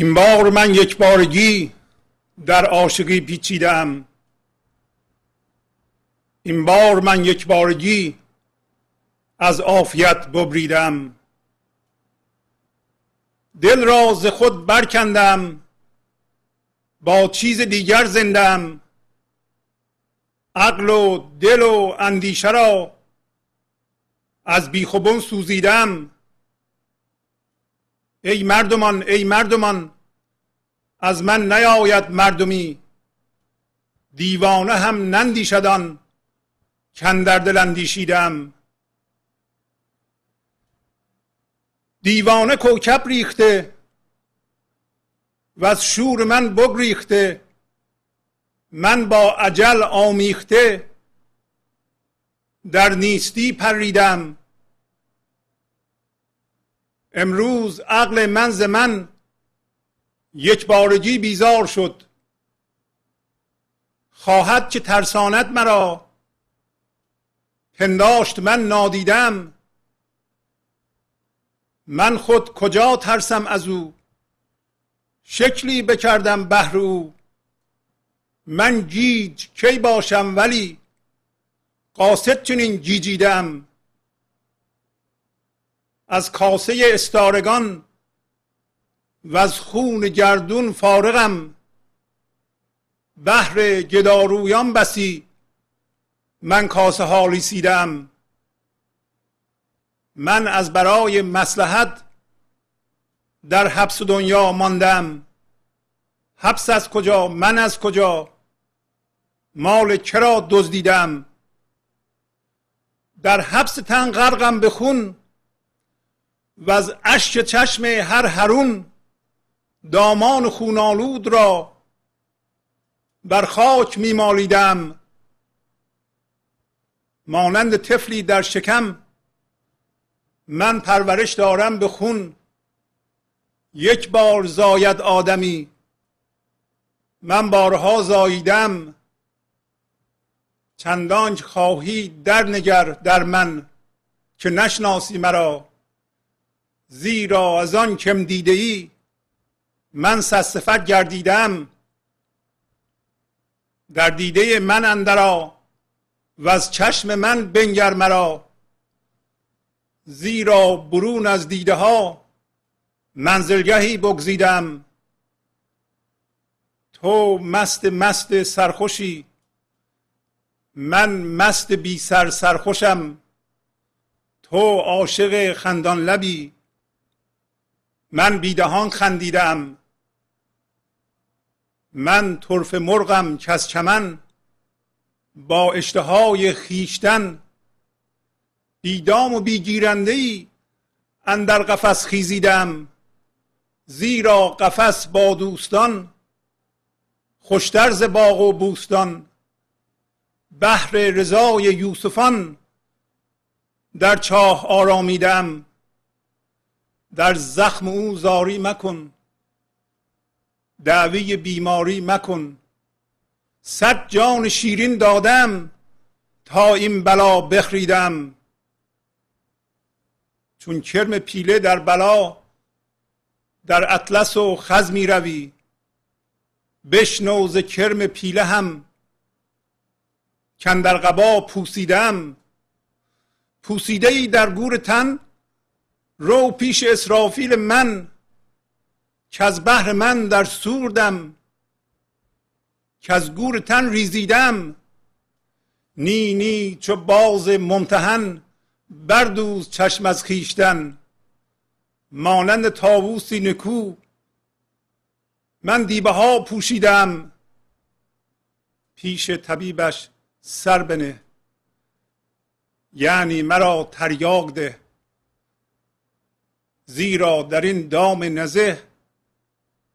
این بار من یک بارگی در عاشقی پیچیدم، این بار من یک بارگی از عافیت ببریدم. دل را ز خود برکندم، با چیز دیگر زندم. عقل و دل و اندیشه را از بیخ و بن سوزیدم. ای مردمان، ای مردمان، از من نیاید مردمی، دیوانه هم نندیشدان کاندر دل اندیشیدم. دیوانه کوکب ریخته و از شور من بگریخته، من با اجل آمیخته در نیستی پریدم. امروز عقل من ز من یک بارگی بیزار شد، خواهد که ترساند مرا، پنداشت من نادیدم. من خود کجا ترسم از او، شکلی بکردم بهر او. من گیج کی باشم ولی قاصد چنین گیجیدم. از کاسه استارگان و از خون گردون فارغم، بهر گدارویان بسی من کاسه ها لیسیدم. من از برای مصلحت در حبس دنیا ماندم. حبس از کجا، من از کجا، مال چرا دزدیدم. در حبس تن غرقم به خون و از اشک چشم هر هرون، دامان خونالود را بر خاک میمالیدم. مانند طفلی در شکم من پرورش دارم به خون. یک بار زاید آدمی، من بارها زاییدم. چندانچ خواهی در نگر در من که نشناسی مرا، زیرا از آن کم دیده ای من صفت گردیدم. در دیده من اندرآ و از چشم من بنگر مرا، زیرا برون از دیده ها منزلگهی بگزیدم. تو مست مست سرخوشی، من مست بی سر سرخوشم. تو عاشق خندان لبی، من بی دهان خندیدم. من طرفه مرغم کز چمن با اشتهای خویشتن، بی دام و بی گیرنده ای اندر قفس خیزیدم. زیرا قفس با دوستان خوشتر ز باغ و بوستان، بهر رضای یوسفان در چاه آرامیدم. در زخم او زاری مکن، دعوی بیماری مکن. 100 جان شیرین دادم تا این بلا بخریدم. چون کرم پیله در بلا در اطلس و خز می روی، بشنو ز کرم پیله هم کاندر قبا پوسیدم. پوسیده ای در گور تن، رو پیش اسرافیل من. کز بحر من در سوردم، کز گور تن ریزیدم. نی نی چو باز ممتحن، بردوز چشم از خویشتن. مانند طاووسی نکو من دیبه ها پوشیدم. پیش طبیبش سر بنه، یعنی مرا تریاق ده. زیرا در این دام نزه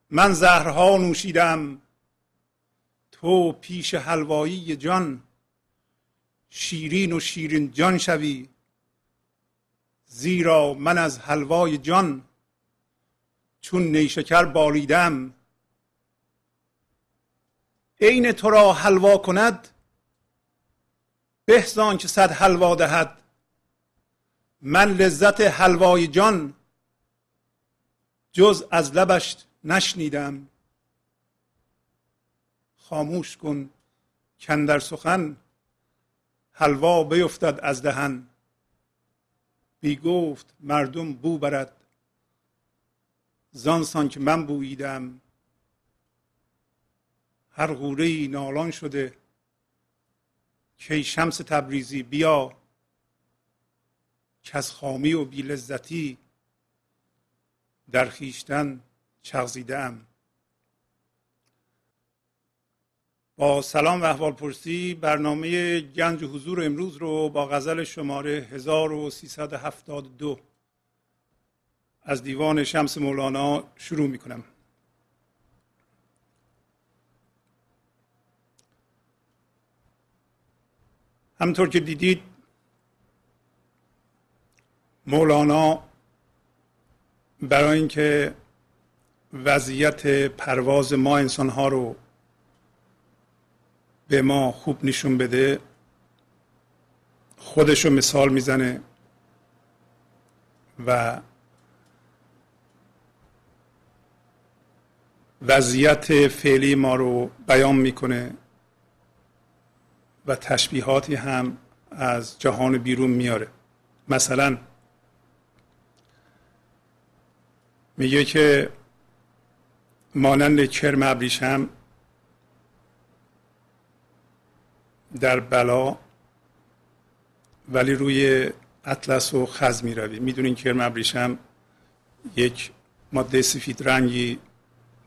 من زهرها نوشیدم. تو پیش حلوایی جان شیرین و شیرین جان شوی، زیرا من از حلوای جان چون نیشکر بالیدم. عین تو را حلوا کند، به زآنکه 100 حلوا دهد. من لذت حلوای جان جز از لبش نشنیدم، خاموش کن کاندر سخن حلوا بیفتد از دهن. بی گفت مردم بو برد زان سان که من بوییدم، هر غوره‌ای نالان شده که ای شمس تبریزی بیا، که از خامی و بی لذتی در خویشتن چغزیده‌ام. با سلام و احوال پرسی برنامه گنج حضور امروز رو با غزل شماره 1372 از دیوان شمس مولانا شروع می کنم. همطور که دیدید مولانا برای اینکه وضعیت پرواز ما انسانها رو به ما خوب نشون بده خودشو مثال میزنه و وضعیت فعلی ما رو بیان میکنه و تشبیهاتی هم از جهان بیرون میاره. مثلا میگه که مانند کرم ابریشم در بلا ولی روی اطلس و خز می روی. می دونین کرم ابریشم یک ماده سفید رنگی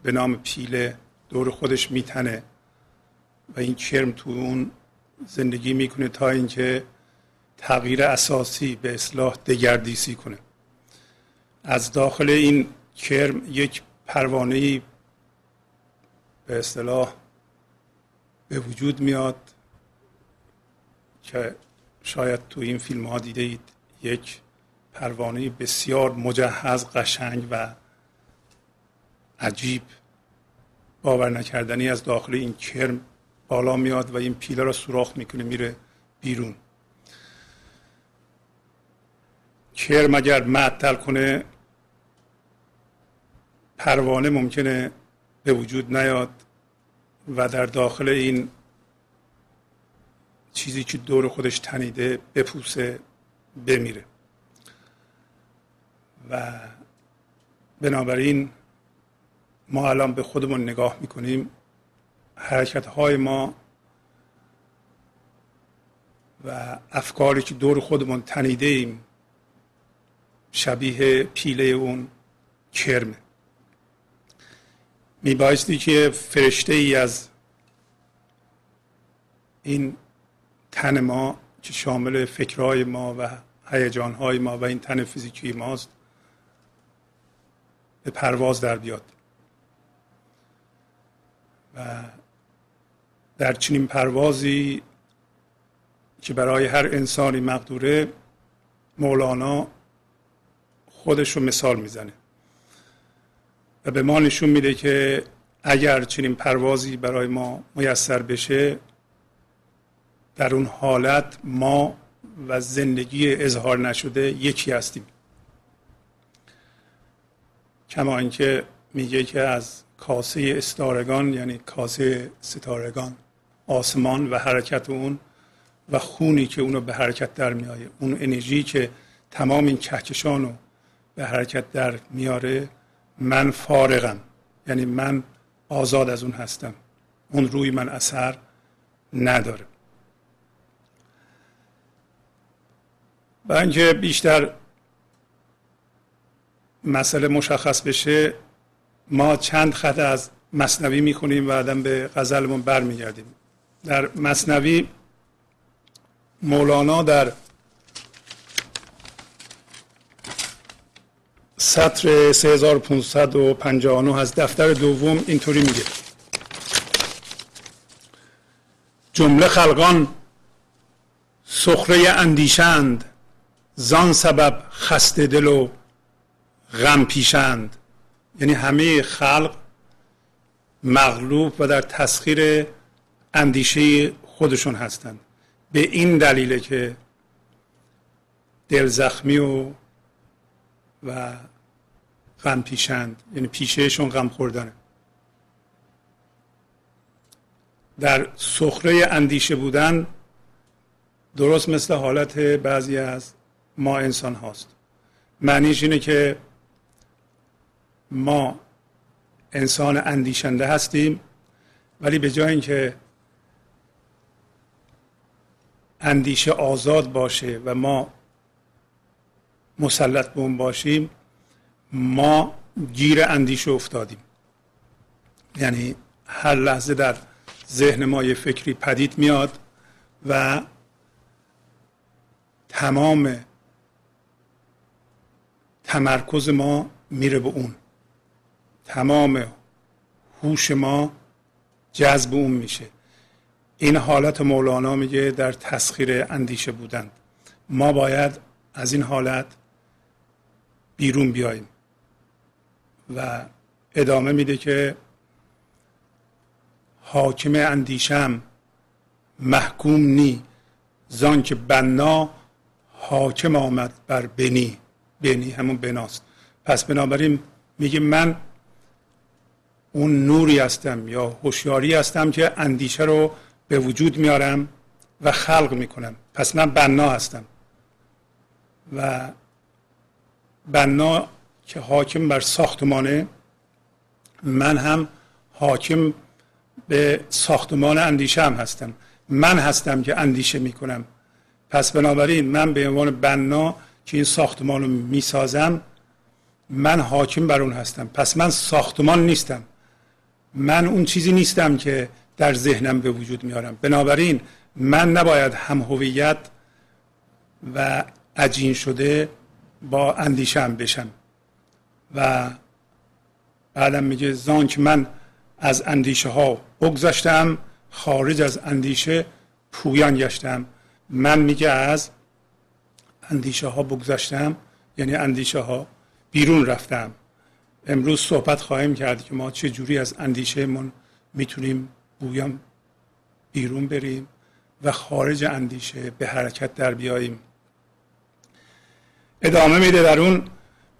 به نام پیله دور خودش می تنه و این کرم تو اون زندگی می کنه تا اینکه تغییر اساسی به اصلاح دگردیسی کنه. از داخل این کرم یک پروانه‌ای به اصطلاح به وجود میاد که شاید تو این فیلم ها دیده اید، یک پروانه بسیار مجهز، قشنگ و عجیب، باور نکردنی از داخل این کرم بالا میاد و این پیله را سوراخ میکنه میره بیرون. کرم اگر معطل کنه پروانه ممکنه به وجود نیاد و در داخل این چیزی که دور خودش تنیده بپوسه بمیره و بنابراین ما الان به خودمون نگاه میکنیم، حرکتهای ما و افکاری که دور خودمون تنیده ایم شبیه پیله اون کرمه. میبایستی که فرشته ای از این تن ما که شامل فکرهای ما و هیجانهای ما و این تن فیزیکی ماست به پرواز در بیاد و در چنین پروازی که برای هر انسانی مقدوره مولانا خودش رو مثال میزنه و به ما نشون میده که اگر چنین پروازی برای ما میسر بشه در اون حالت ما و زندگی اظهار نشده یکی هستیم. کما اینکه میگه که از کاسه استارگان یعنی کاسه ستارگان آسمان و حرکت اون و خونی که اونو به حرکت در میاره، اون انرژی که تمام این کهکشانو به حرکت در میاره، من فارغم، یعنی من آزاد از اون هستم، اون روی من اثر نداره. برای اینکه بیشتر مسئله مشخص بشه ما چند خط از مثنوی میخونیم و بعدم به غزلمون برمیگردیم. در مثنوی مولانا در سطر 3559 از دفتر دوم اینطوری میگه: جمله خلقان سخره اندیشند، زان سبب خسته دل و غم پیشند. یعنی همه خلق مغلوب و در تسخیر اندیشه خودشون هستند، به این دلیله که دل زخمی و غم پیشند، یعنی پیشهشون غم خوردنه. در سخره اندیشه بودن درست مثل حالت بعضی از ما انسان هاست. معنیش اینه که ما انسان اندیشنده هستیم، ولی به جای اینکه اندیشه آزاد باشه و ما مسلط به اون باشیم، ما گیر اندیشه افتادیم. یعنی هر لحظه در ذهن ما یه فکری پدید میاد و تمام تمرکز ما میره به اون، تمام هوش ما جذب اون میشه. این حالت مولانا میگه در تسخیر اندیشه بودن. ما باید از این حالت بیرون بیاییم و ادامه میده که حاکم اندیشم محکوم نی، زان که بنا حاکم آمد بر بنی. بنی همون بناست. پس بنابراین میگه من اون نوری هستم یا هوشیاری هستم که اندیشه رو به وجود میارم و خلق میکنم. پس من بنا هستم و بنا که حاکم بر ساختمانه، من هم حاکم به ساختمان اندیشه هم هستم. من هستم که اندیشه میکنم. پس بنابراین من به عنوان بنا که این ساختمان رو میسازم، من حاکم بر اون هستم. پس من ساختمان نیستم، من اون چیزی نیستم که در ذهنم به وجود میارم. بنابراین من نباید هم هویت و عجین شده با اندیشه هم بشم. و بعدم میگه زان که من از اندیشه ها بگذشتم، خارج از اندیشه پویان گشتم. من میگه از اندیشه ها بگذشتم، یعنی اندیشه ها بیرون رفتم. امروز صحبت خواهیم کرد که ما چه جوری از اندیشه من میتونیم بویان بیرون بریم و خارج اندیشه به حرکت در بیاییم. ادامه میده در اون،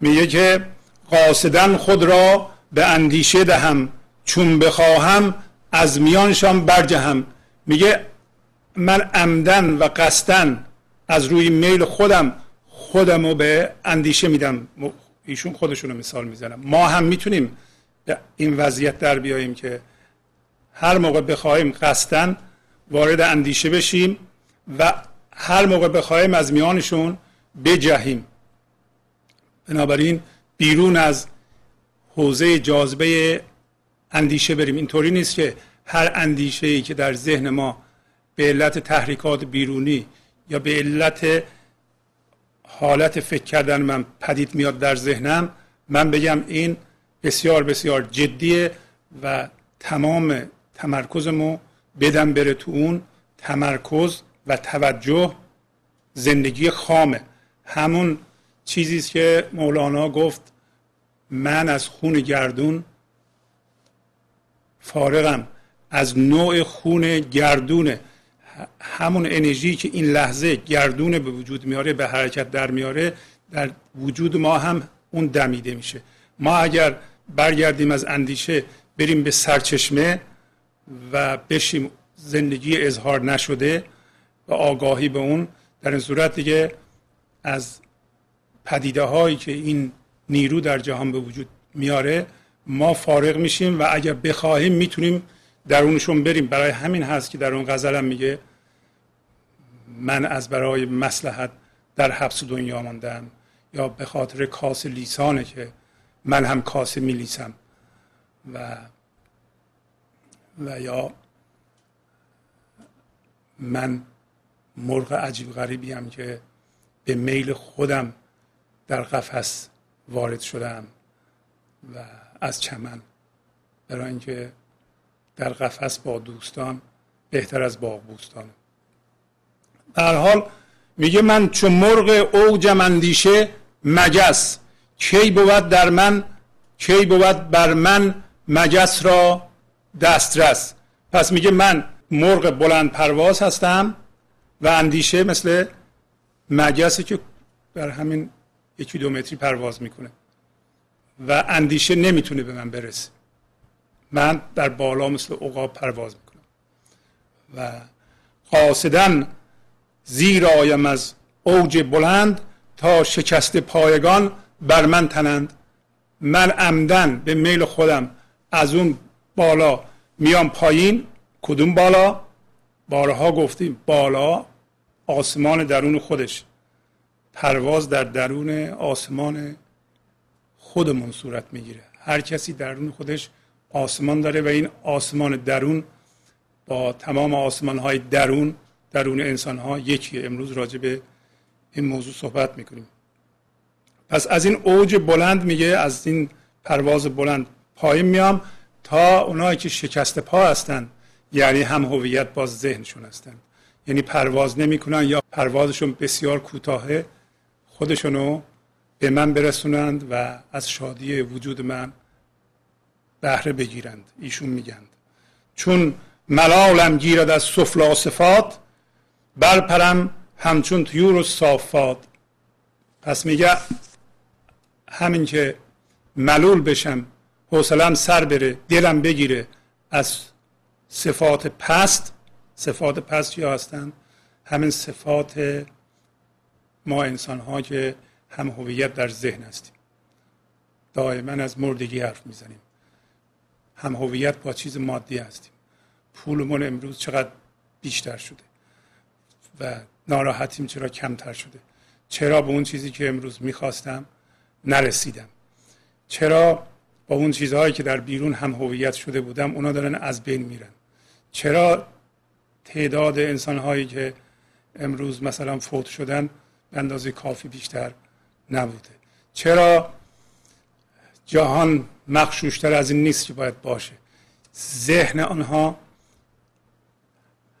میگه که قاصدن خود را به اندیشه دهم، چون بخواهم از میانشان برجهم. میگه من عمدن و قصدن از روی میل خودم رو به اندیشه میدم. ایشون خودشون رو مثال میزنم. ما هم میتونیم این وضعیت در بیاییم که هر موقع بخوایم قصدن وارد اندیشه بشیم و هر موقع بخوایم از میانشون بجهیم. بنابراین بیرون از حوزه جاذبه اندیشه بریم. اینطوری نیست که هر اندیشه‌ای که در ذهن ما به علت تحریکات بیرونی یا به علت حالت فکر کردن من پدید میاد در ذهنم، من بگم این بسیار بسیار جدیه و تمام تمرکزمو بدم بره تو اون. تمرکز و توجه زندگی خامه، همون چیزی است که مولانا گفت من از خون گردون فارغم. از نوع خون گردونه، همون انرژی که این لحظه گردونه به وجود میاره، به حرکت در میاره، در وجود ما هم اون دمیده میشه. ما اگر برگردیم از اندیشه بریم به سرچشمه و بشیم زندگی اظهار نشده و آگاهی به اون، در این صورت دیگه از پدیده هایی که این نیرو در جهان به وجود میاره ما فارغ میشیم و اگر بخواهیم میتونیم درونشون بریم. برای همین هست که در اون غزلم میگه من از برای مصلحت در حبس دنیا ماندم، یا به خاطر کاس لیسانه که من هم کاس میلیسم. و یا من مرغ عجیب غریبیم که به میل خودم در قفس وارد شدم و از چمن، برای اینکه در قفس با دوستان بهتر از باغ بوستانم. به هر حال میگه من چو مرغ اوجم اندیشه مگس، کی بود در من کی بود بر من مگس را دسترس. پس میگه من مرغ بلند پرواز هستم و اندیشه مثل مگسی که بر همین 1 کیلومتری پرواز میکنه و اندیشه نمیتونه به من برسه. من در بالا مثل عقاب پرواز میکنم و قاصداً زیر آیم از اوج بلند تا شکست پایگان بر من تنند. من عمدن به میل خودم از اون بالا میام پایین. کدوم بالا؟ بارها گفتیم بالا آسمان درون خودش، پرواز در درون آسمان خودمون صورت میگیره. هر کسی درون خودش آسمان داره و این آسمان درون با تمام آسمان‌های درون انسان‌ها یکیه. امروز راجع به این موضوع صحبت میکنیم. پس از این اوج بلند میگه از این پرواز بلند پایین میام تا اونایی که شکست پا هستن، یعنی هم هویت با ذهنشون هستن، یعنی پرواز نمیکنن یا پروازشون بسیار کوتاهه، خودشونو به من برسونند و از شادی وجود من بهره بگیرند. ایشون میگند چون ملالم گیرد از سفلا صفات، برپرم همچون طیور و صافات. پس میگه همین که ملول بشم، حوصله‌ام سر بره، دلم بگیره از صفات پست. صفات پست چیا هستند؟ همین صفات ما انسان‌ها که هم هویت در ذهن هستیم. دائما از مردگی حرف میزنیم. هم هویت با چیز مادی هستیم. پولمون امروز چقدر بیشتر شده و ناراحتیم چرا کمتر شده، چرا به اون چیزی که امروز میخواستم نرسیدم، چرا با اون چیزهایی که در بیرون هم هویت شده بودم اونا دارن از بین میرن، چرا تعداد انسانهایی که امروز مثلا فوت شدن به اندازه کافی بیشتر نبوده، چرا جهان مغشوشتر از این نیست که باید باشه. ذهن آنها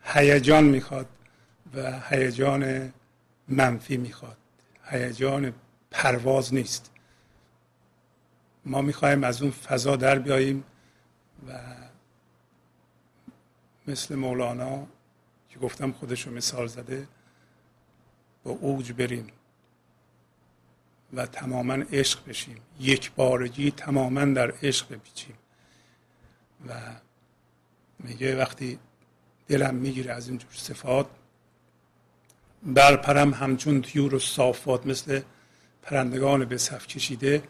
هیجان میخواد و هیجان منفی میخواد، هیجان پرواز نیست. ما میخوایم از اون فضا در بیاییم و مثل مولانا که گفتم خودشو مثال زده با اوج بریم و تماما عشق بشیم، یک بارگی تماما در عشق بپیچیم. و میگه وقتی دلم میگیره از اینجور صفات، برپرم همچون طیور و صافات، مثل پرندگان به صف کشیده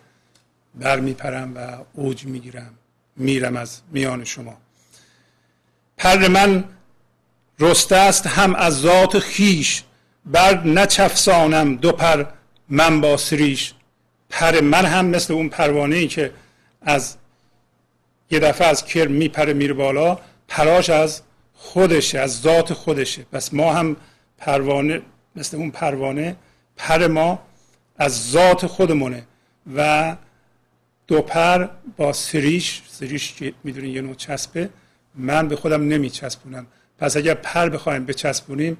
بر میپرم و اوج میگیرم، میرم از میان شما. پر من رسته است هم از ذات خویش، بر نچفسانم دو پر من با سریش. پر من هم مثل اون پروانه‌ای که از یه دفعه از کرم میپره میره بالا، پراش از خودشه، از ذات خودشه. پس ما هم پروانه، مثل اون پروانه پر ما از ذات خودمونه و دو پر با سریش، سریش که میدونین یه نوع چسبه، من به خودم نمیچسبونم. پس اگر پر بخوایم بچسبونیم،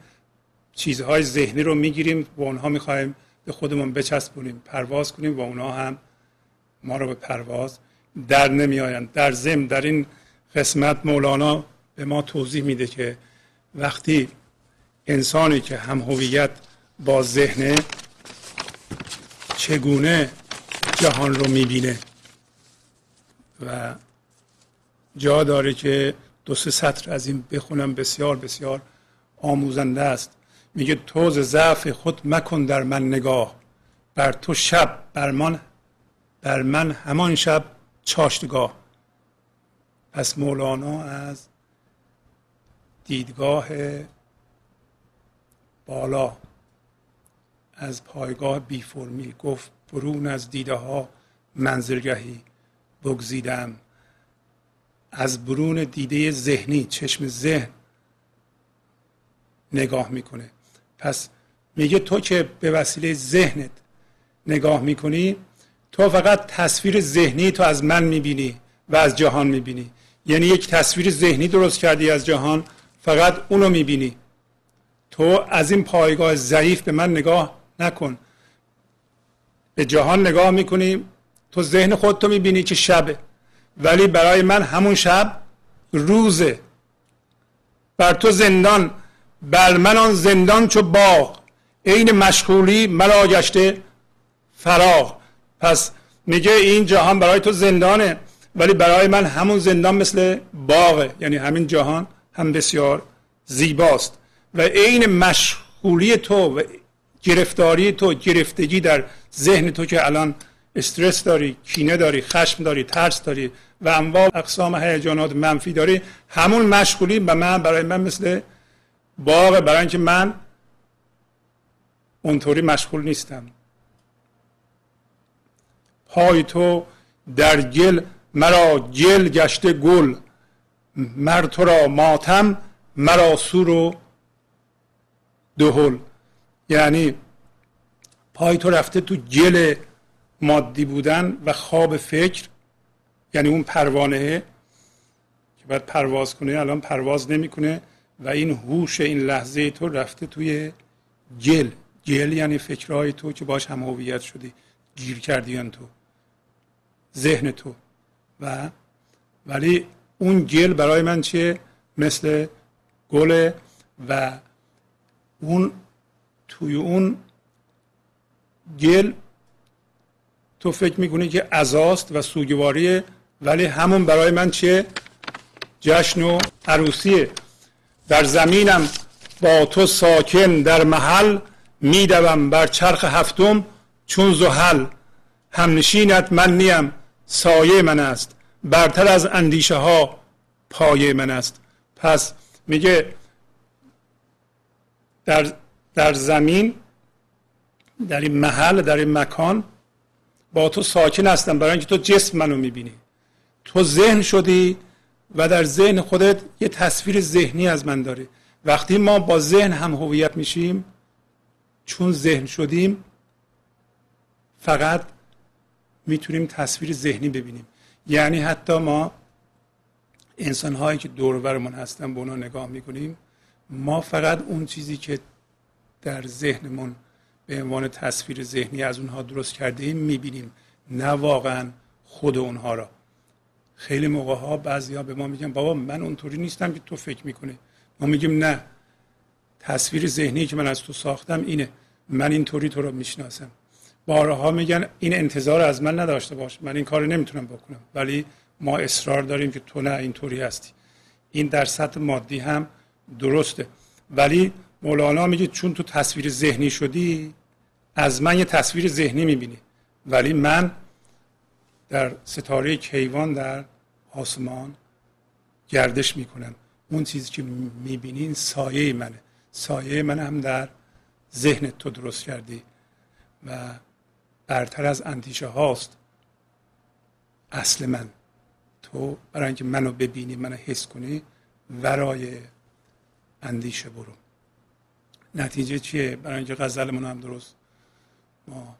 چیزهای ذهنی رو میگیریم و اونها میخوایم به خودمون بچسبونیم، پرواز کنیم و اونها هم ما رو به پرواز در نمیآیند. در ضمن در این قسمت مولانا به ما توضیح میده که وقتی انسانی که هم هویت با ذهنه چگونه جهان رو میبینه، و جا داره که دو سه سطر از این بخونم، بسیار بسیار آموزنده است. میگه تو ز ضعف خود مکن در من نگاه، بر تو شب بر من همان شب چاشتگاه. پس مولانا از دیدگاه بالا، از پایگاه بی فرمی گفت برون از دیده ها منزلگاهی بگزیدم. از برون دیده ذهنی، چشم ذهن نگاه میکنه. پس میگه تو که به وسیله ذهنت نگاه میکنی، تو فقط تصویر ذهنی تو از من میبینی و از جهان میبینی، یعنی یک تصویر ذهنی درست کردی از جهان، فقط اونو میبینی. تو از این پایگاه ضعیف به من نگاه نکن، به جهان نگاه میکنی، تو ذهن خودتو میبینی که شبه، ولی برای من همون شب روزه. بر تو زندان بر من آن زندان چو باغ، عین مشغولی مرا گشته فراغ. پس میگه این جهان برای تو زندانه ولی برای من همون زندان مثل باغه، یعنی همین جهان هم بسیار زیباست و عین مشغولی تو و گرفتاری تو، گرفتگی در ذهن تو که الان استرس داری، کینه داری، خشم داری، ترس داری و انواع اقسام هیجانات منفی داری، همون مشغولی و من برای من مثل باغه، برای اینکه من اونطوری مشغول نیستم. پای تو در گل مرا گل گشته گل، مر تو را ماتم مرا سور و دهل. یعنی پای تو رفته تو گل مادی بودن و خواب فکر، یعنی اون پروانه که باید پرواز کنه الان پرواز نمیکنه و این هوش این لحظه تو رفته توی گل. گل یعنی فکرهای تو که باش هم هویت شدی، گیر کردیان تو ذهن تو و ولی اون گل برای من چیه؟ مثل گله و اون توی اون گل تو فکر میکنی که عزاست و سوگواریه ولی همون برای من چیه؟ جشن و عروسیه. در زمینم با تو ساکن در محل، میدوم بر چرخ هفتم چون زحل. همنشینت من نیم سایه من است، برتر از اندیشه ها پایه من است. پس میگه در زمین، در این محل، در این مکان با تو ساکن هستم برای اینکه تو جسم منو میبینی، تو ذهن شدی و در ذهن خودت یه تصویر ذهنی از من داری. وقتی ما با ذهن هم هویت میشیم چون ذهن شدیم فقط میتونیم تصویر ذهنی ببینیم. یعنی حتی ما انسان‌هایی که دور و برمون هستن به اونا نگاه میکنیم، ما فقط اون چیزی که در ذهنمون به عنوان تصویر ذهنی از اونها درست کردیم میبینیم، نه واقعا خود اونها را. خیلی موقع‌ها بعضیا به ما میگن بابا من اونطوری نیستم که تو فکر میکنی. ما میگیم نه، تصویر ذهنی که من از تو ساختم اینه، من اینطوری تو رو میشناسم. بارها میگن این انتظار از من نداشته باش، من این کار رو نمیتونم بکنم، ولی ما اصرار داریم که تو نه اینطوری هستی. این در سطح مادی هم درسته ولی مولانا میگه چون تو تصویر ذهنی شدی از من یه تصویر ذهنی میبینی ولی من در ستاره کیوان در آسمان گردش میکنم. اون چیزی که میبینی این سایه منه، سایه من هم در ذهن تو درست کردی و برتر از اندیشه هاست اصل من. تو برای اینکه منو ببینی، منو حس کنی، ورای اندیشه برو. نتیجه چیه؟ برای اینکه غزلمون هم درست ما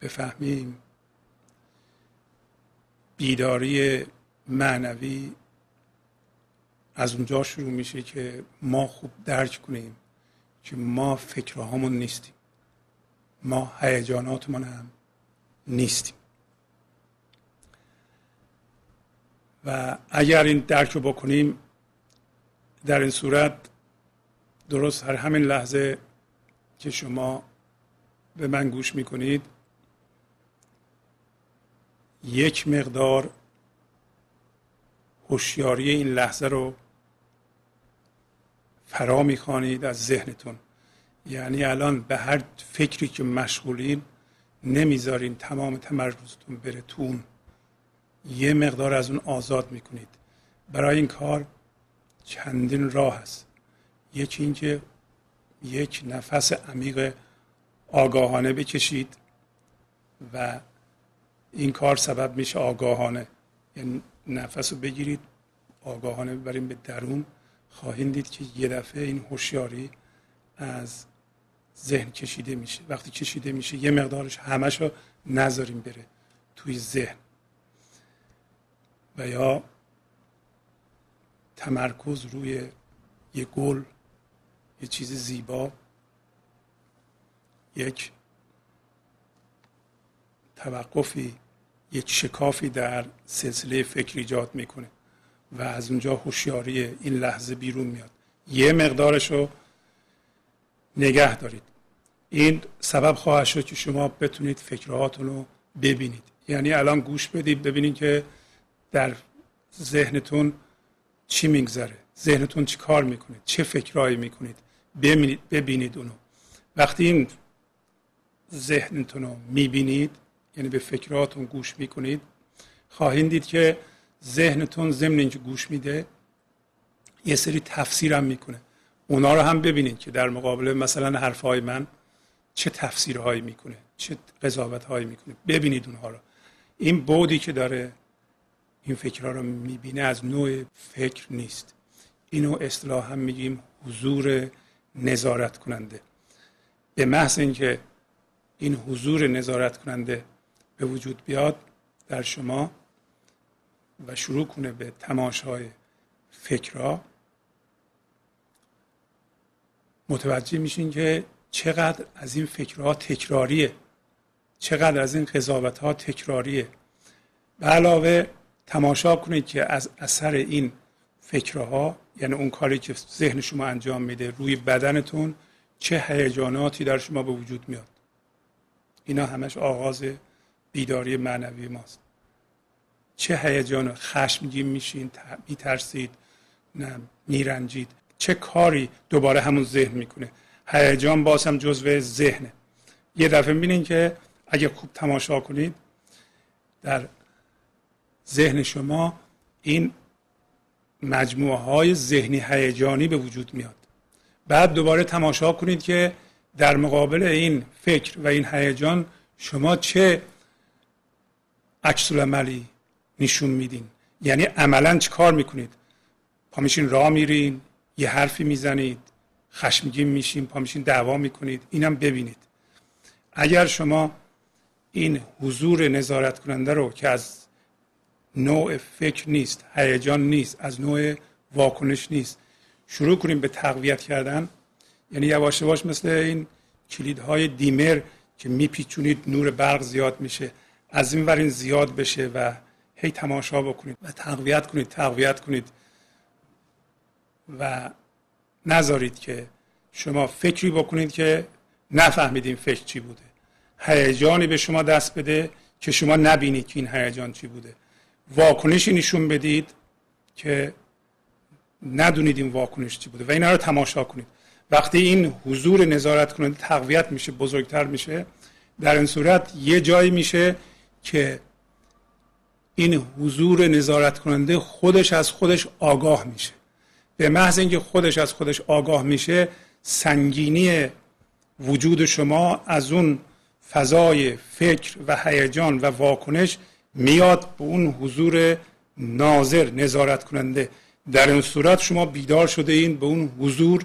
بفهمیم، بیداری معنوی از اونجا شروع میشه که ما خوب درک کنیم که ما فکرهامون نیستیم، ما هیجاناتمون هم نیستیم و اگر این درک رو بکنیم در این صورت درست هر همین لحظه که شما به من گوش میکنید یک مقدار هوشیاری این لحظه رو فرا میخوانید از ذهنتون. یعنی الان به هر فکری که مشغولین نمیذارین تمام تمرکزتون بره تو اون، یه مقدار از اون آزاد میکنید. برای این کار چندین راه هست. یکی اینکه یک نفس عمیق آگاهانه بکشید و این کار سبب میشه آگاهانه، یعنی نفس رو بگیرید آگاهانه ببریم به درون، خواهید دید که یه دفعه این هوشیاری از ذهن کشیده میشه. وقتی کشیده میشه یه مقدارش همش رو نذاریم بره توی ذهن و یا تمرکز روی یه گل، یه چیز زیبا، یک توقفی، یک شکافی در سلسله فکر ایجاد میکنه و از اونجا هوشیاری این لحظه بیرون میاد. یه مقدارش رو نگه دارید. این سبب خواهد شد که شما بتونید فکرهاتون رو ببینید. یعنی الان گوش بدید ببینید که در ذهنتون چی میگذره، ذهنتون چی کار میکنه، چه فکرهایی میکنید، ببینید اونو. وقتی این ذهنتون رو میبینید، یعنی به فکرهاتون گوش میکنید، خواهید دید که ذهنتون ضمن اینکه گوش میده یه سری تفسیر هم میکنه. اونا رو هم ببینید که در مقابل مثلا حرفهای من چه تفسیرهایی میکنه، چه قضاوتهایی میکنه، ببینید اونها رو. این بودی که داره این فکرها رو میبینه از نوع فکر نیست. اینو اصطلاحا میگیم حضور نظارت کننده. به محض اینکه این حضور نظارت کننده به وجود بیاد در شما و شروع کنه به تماشای فکرها، متوجه میشین که چقدر از این فکرها تکراریه، چقدر از این قضاوتها تکراریه. به علاوه تماشا کنید که از اثر این فکرها، یعنی اون کاری که ذهن شما انجام میده روی بدنتون، چه هیجاناتی در شما به وجود میاد. اینا همش آغاز بیداری معنوی ماست. چه هیجان، خشمگین میشین، میترسید، میرنجید. چه کاری دوباره همون ذهن میکنه. هیجان باز هم جزو ذهنه. یه دفعه میبینین که اگه خوب تماشا کنید در ذهن شما این مجموعه های ذهنی هیجانی به وجود میاد. بعد دوباره تماشا کنید که در مقابل این فکر و این هیجان شما چه عکس العملی نشون میدین. یعنی عملاً چه کار میکنید؟ پامیشین راه میرین، یه حرفی میزنید، خشمگین میشین، پامیشین دعوا میکنید. اینم ببینید. اگر شما این حضور نظارت کننده رو که از نوع فکر نیست، هیجان نیست، از نوع واکنش نیست، شروع کنیم به تقویت کردن، یعنی یواش یواش مثل این کلیدهای دیمر که میپیچونید نور برق زیاد میشه، از این ور این زیاد بشه و هی تماشا بکنید و تقویت کنید و نذارید که شما فکری بکنید که نفهمید این فکر چی بوده. هیجانی به شما دست بده که شما نبینید که این هیجان چی بوده. واکنشی نشون بدید که ندونید این واکنش چی بوده و اینا رو تماشا کنید. وقتی این حضور نظارت کننده تقویت میشه، بزرگتر میشه، در این صورت یه جایی میشه که این حضور نظارت کننده خودش از خودش آگاه میشه. به محض اینکه خودش از خودش آگاه میشه، سنگینی وجود شما از اون فضای فکر و هیجان و واکنش میاد به اون حضور ناظر، نظارت کننده. در این صورت شما بیدار شده این به اون حضور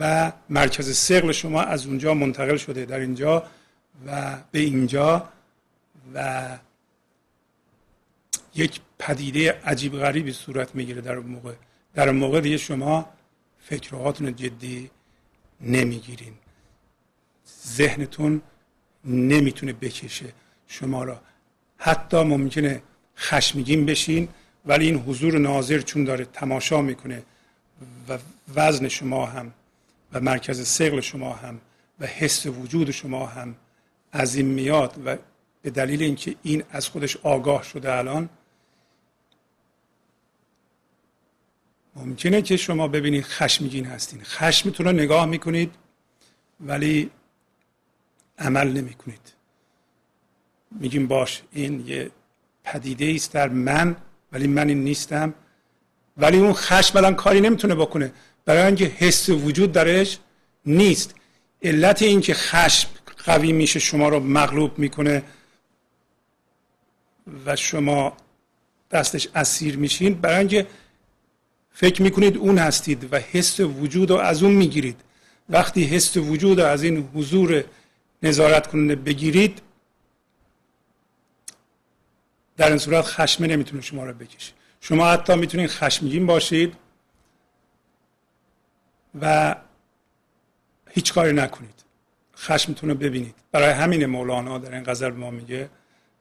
و مرکز ثقل شما از اونجا منتقل شده در اینجا و به اینجا و یک پدیده عجیب غریبی صورت میگیره. در اون موقع دیگه شما فکرهاتون جدی نمیگیرین، ذهنتون نمیتونه بکشه شما را. حتی ممکنه خشمگین بشین، ولی این حضور ناظر چون داره تماشا میکنه و وزن شما هم و مرکز ثقل شما هم و حس وجود شما هم از این میاد و به دلیل اینکه این از خودش آگاه شده، الان ممکنه که شما ببینید خشمگین هستین، خشمتون رو نگاه میکنید ولی عمل نمیکنید. میگیم باش، این یه پدیده ایست در من ولی من این نیستم. ولی اون خشم الان کاری نمیتونه بکنه، برای اینکه حس وجود درش نیست. علت این که خشم قوی میشه، شما رو مغلوب میکنه و شما دستش اسیر میشین، برای اینکه فکر میکنید اون هستید و حس وجود رو از اون میگیرید. وقتی حس وجود رو از این حضور نظارت کننده بگیرید، در این صورت خشم نمیتونه شما رو بکشه. شما حتی میتونید خشمگین باشید و هیچ کاری نکنید، خشمتون رو ببینید. برای همین مولانا در این غزل ما میگه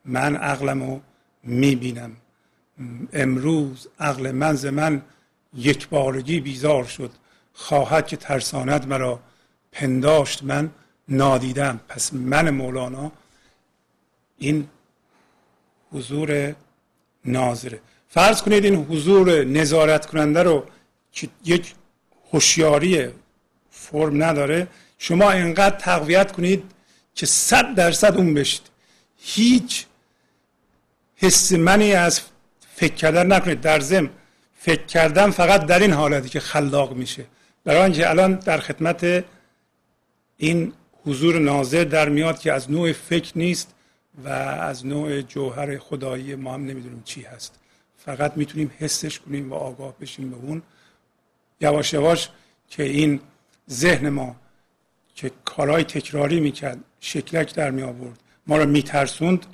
من عقلمو میبینم، امروز عقل من ز من یک بارگی بیزار شد، خواهد که ترساند مرا، پنداشت من نادیدم. پس من مولانا این حضور ناظره. فرض کنید این حضور نظارت کننده رو که یک هوشیاری فرم نداره شما اینقدر تقویت کنید که 100% اون بشید. هیچ حس منی از فکر کردن نکنید. در ضمن فکر کردن فقط در این حالتی که خلاق میشه، برای اینکه الان در خدمت این حضور ناظر در میاد که از نوع فکر نیست و از نوع جوهر خدایی ما هم نمیدونیم چی هست، فقط میتونیم حسش کنیم و آگاه بشیم به اون. یواش یواش که این ذهن ما که کارهای تکراری میکرد شکلک در می آورد، ما رو میترسوند،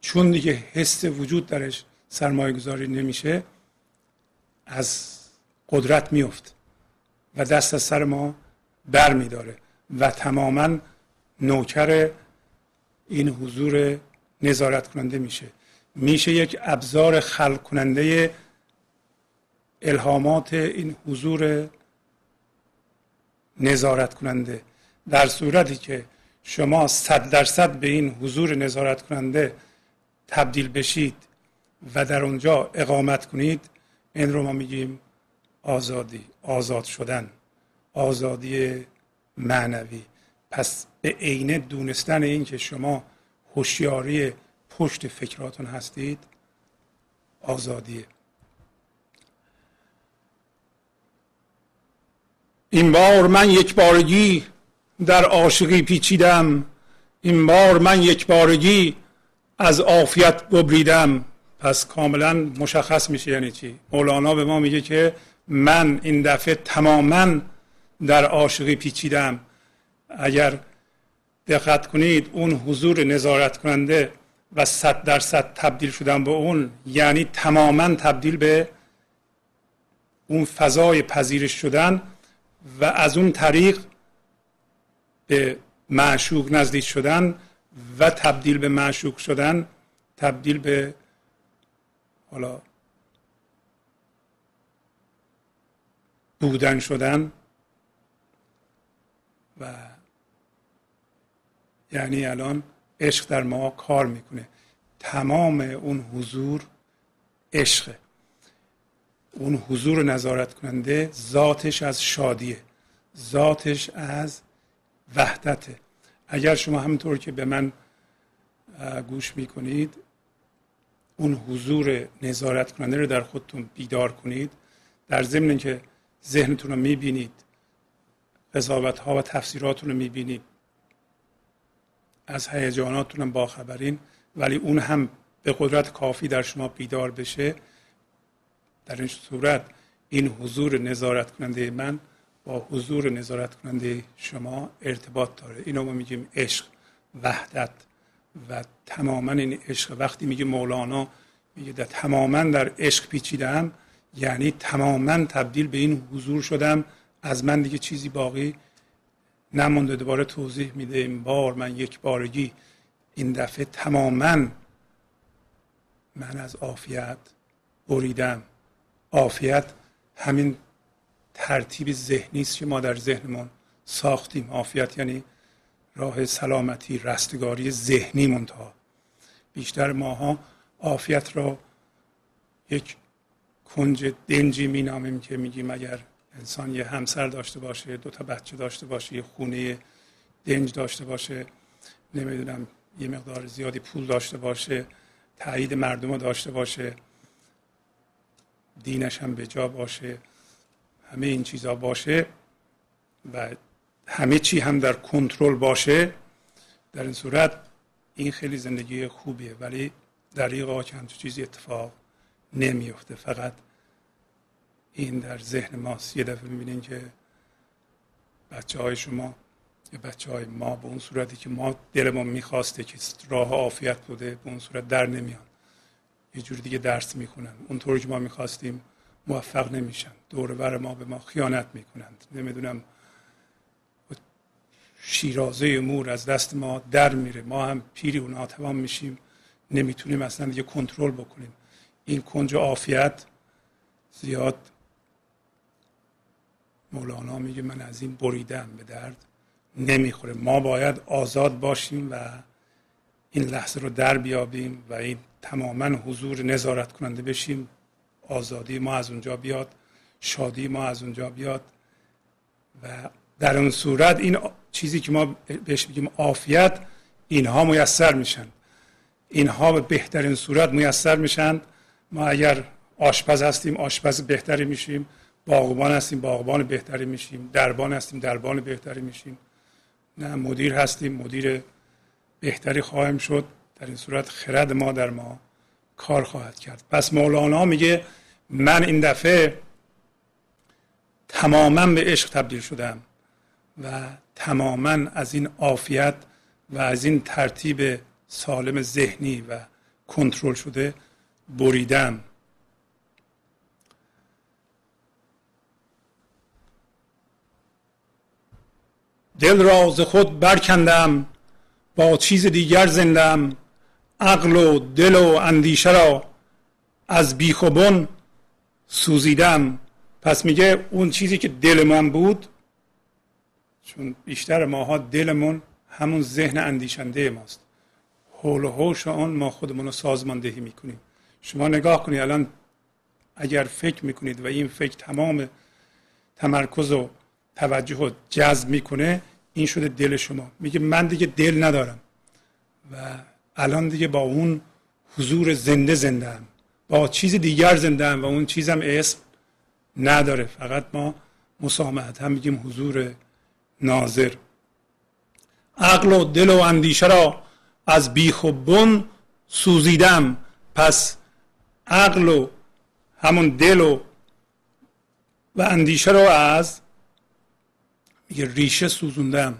چون دیگه حس وجود درش سرمایه گذاری نمیشه، از قدرت میفت و دست از سر ما بر میداره و تماما نوکر این حضور نظارت کننده میشه یک ابزار خلق کننده الهامات این حضور نظارت کننده. در صورتی که شما 100% به این حضور نظارت کننده تبدیل بشید و در اونجا اقامت کنید، این رو ما میگیم آزادی، آزاد شدن، آزادی معنوی. پس به عینه دونستن این که شما هوشیاری پشت فکراتون هستید آزادیه. این بار من یک بارگی در عاشقی پیچیدم، این بار من یک بارگی از عافیت گبریدم. پس کاملا مشخص میشه یعنی چی. مولانا به ما میگه که من این دفعه تماما در عاشقی پیچیدم. اگر دقت کنید اون حضور نظارت کننده و 100% تبدیل شدن به اون یعنی تماما تبدیل به اون فضای پذیرش شدن و از اون طریق به معشوق نزدیک شدن و تبدیل به معشوق شدن، تبدیل به حالا بودن شدن، و یعنی الان عشق در ما کار میکنه. تمام اون حضور عشقه. اون حضور نظارت کننده ذاتش از شادیه، ذاتش از وحدته. اگر شما همینطور که به من گوش میکنید اون حضور نظارت کننده رو در خودتون بیدار کنید، در ضمن اینکه ذهنتون رو میبینید، قضاوت ها و تفسیراتون رو میبینید، از هیجاناتون هم باخبرین، ولی اون هم به قدرت کافی در شما بیدار بشه، در این صورت این حضور نظارت کننده من با حضور نظارت کننده شما ارتباط داره. اینو ما میگیم عشق، وحدت. و تماما این عشق، وقتی میگه مولانا میگه در تماما در عشق پیچیدم، یعنی تماما تبدیل به این حضور شدم، از من دیگه چیزی باقی نمونده. دوباره توضیح میده این بار من یک بارگی، این دفعه تماما من از عافیت بریدم. عافیت همین ترتیب ذهنی است که ما در ذهنمون ساختیم. عافیت یعنی راه سلامتی، رستگاری ذهنی. منتها بیشتر ماها عافیت را یک کنج دنجی مینامیم که میگیم اگر انسان یه همسر داشته باشه، 2 بچه داشته باشه، یه خونه دنج داشته باشه، نمیدونم یه مقدار زیادی پول داشته باشه، تایید مردم رو داشته باشه، دینش هم به جا باشه، همه این چیزا باشه و همه چی هم در کنترل باشه، در این صورت این خیلی زندگی خوبیه. ولی دریغا که همچون چیزی اتفاق نمیفته، فقط این در ذهن ماست. یه دفعه میبینین که بچه های شما یا بچه های ما به اون صورتی که ما دلمون میخواسته که راه عافیت بوده، به اون صورت در نمیان، یه جور دیگه درس میکنن، اونطوری که ما میخواستیم موفق نمیشن، دور و بر ما به ما خیانت میکنند، نمیدونم شیرازه مور از دست ما در میره، ما هم پیری اون ناتوان میشیم، نمیتونیم اصلا دیگه کنترل بکنیم. این کنج عافیت زیاد مولانا میگه من از این بریدم، به درد نمیخوره. ما باید آزاد باشیم و این لحظه رو در بیابیم و این تماما حضور نظارت کننده بشیم. آزادی ما از اونجا بیاد، شادی ما از اونجا بیاد و در اون صورت این چیزی که ما بهش بگیم عافیت، اینها میسر میشن، اینها به بهترین صورت میسر میشن. ما اگر آشپز هستیم آشپز بهتری میشیم، باغبان هستیم باغبان بهتری میشیم، دربان هستیم دربان بهتری میشیم، نه مدیر هستیم مدیر بهتری خواهیم شد. در این صورت خرد ما در ما کار خواهد کرد. پس مولانا میگه من این دفعه تماما به عشق تبدیل شدم و تماما از این عافیت و از این ترتیب سالم ذهنی و کنترل شده بریدم. دل را ز خود برکندم با چیز دیگر زندم، عقل و دل و اندیشه را از بیخ و بن سوزیدم. پس میگه اون چیزی که دل من بود، چون بیشتر ماها دلمون همون ذهن اندیشنده ماست، حول و حوش آن ما خودمون رو سازماندهی میکنیم. شما نگاه کنید الان اگر فکر میکنید و این فکر تمام تمرکز و توجه رو جذب میکنه، این شده دل شما. میگه من دیگه دل ندارم و الان دیگه با اون حضور زنده هم، با چیز دیگر زنده هم و اون چیزم اسم نداره، فقط ما مسامحت هم میگیم حضور ناظر. عقل و دل و اندیشه را از بیخ و بن سوزیدم. پس عقل و همون دل و اندیشه را از میگه ریشه سوزوندم.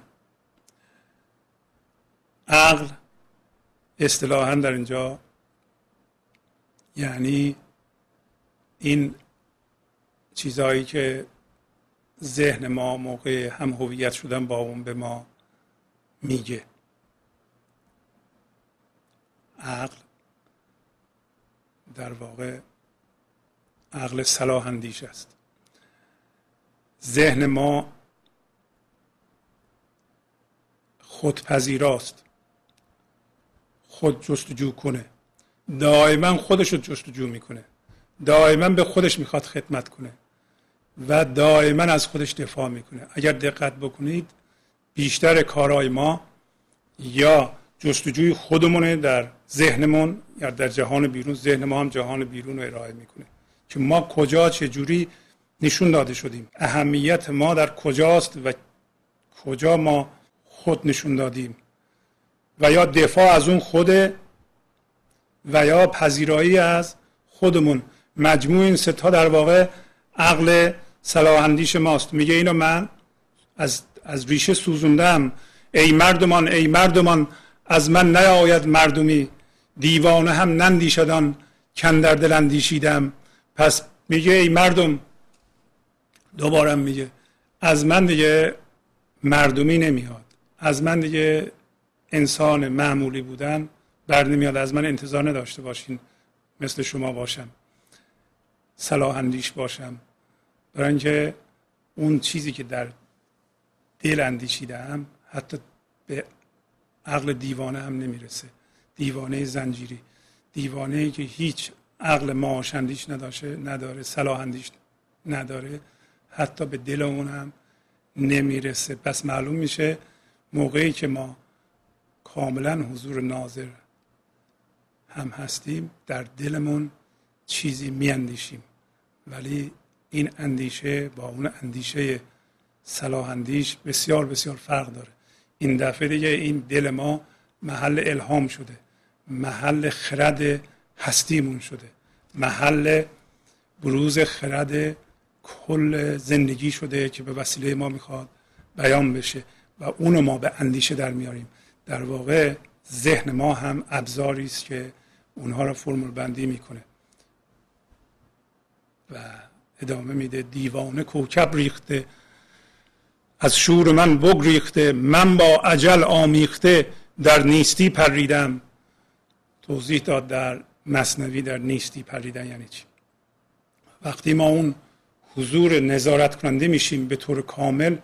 عقل اصطلاحاً در اینجا یعنی این چیزهایی که ذهن ما موقع هم هویت شدن با اون به ما میگه. عقل در واقع عقل صلاح اندیش است. ذهن ما خودپذیراست، خود جستجو کنه، دائما خودش رو جستجو میکنه، دائما به خودش میخواد خدمت کنه و دائما از خودش دفاع میکنه. اگر دقت بکنید بیشتر کارهای ما یا جستجوی خودمونه در ذهنمون یا در جهان بیرون. ذهن ما هم جهان بیرون رو ارائه میکنه که ما کجا چجوری نشون داده شدیم، اهمیت ما در کجاست و کجا ما خود نشون دادیم و یا دفاع از اون خوده و یا پذیرایی از خودمون. مجموع این سه تا در واقع عقل صلاح اندیش ماست. میگه اینو من از ریشه سوزوندم. ای مردمان از من نیاید مردمی، دیوانه هم نندیشدان کندر دل اندیشیدم. پس میگه ای مردم، دوباره میگه از من دیگه مردمی نمیاد، از من دیگه انسان معمولی بودن بر نمیاد، از من انتظار نداشته باشین مثل شما باشم، صلاح اندیش باشم، برای اینکه اون چیزی که در دل اندیشیدم حتی به عقل دیوانه هم نمیرسه، دیوانه زنجیری، دیوانه ای که هیچ عقل معاش اندیش نداره، صلاح اندیش نداره، حتی به دل اون هم نمیرسه. پس معلوم میشه موقعی که ما کاملا حضور ناظر هم هستیم در دلمون چیزی میاندیشیم، ولی این اندیشه با اون اندیشه صلاح اندیش بسیار بسیار فرق داره. این دفعه دیگه این دل ما محل الهام شده، محل خرد هستیمون شده، محل بروز خرد کل زندگی شده که به وسیله ما میخواد بیان بشه و اونو ما به اندیشه در میاریم. در واقع ذهن ما هم ابزاری است که اونها را فرمول بندی میکنه و ادامه میده. دیوانه کوکب ریخته، از شور من بگریخته، من با اجل آمیخته، در نیستی پریدم. توضیح داد در مثنوی در نیستی پریدن یعنی چی. وقتی ما اون حضور نظارت کننده میشیم به طور کامل،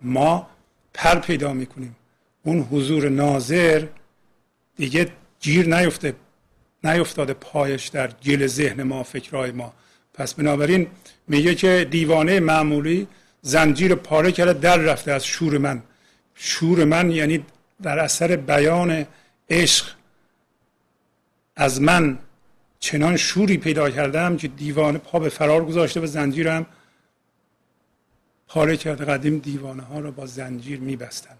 ما پر پیدا میکنیم. اون حضور ناظر دیگه گیر نیفتاده پایش در گل ذهن ما، فکرهای ما. پس بنابراین میگه که دیوانه معمولی زنجیر پاره کرده در رفته از شور من. شور من یعنی در اثر بیان عشق از من چنان شوری پیدا کردم که دیوانه پا به فرار گذاشته و زنجیرم پاره کرده. قدیم دیوانه ها را با زنجیر میبستن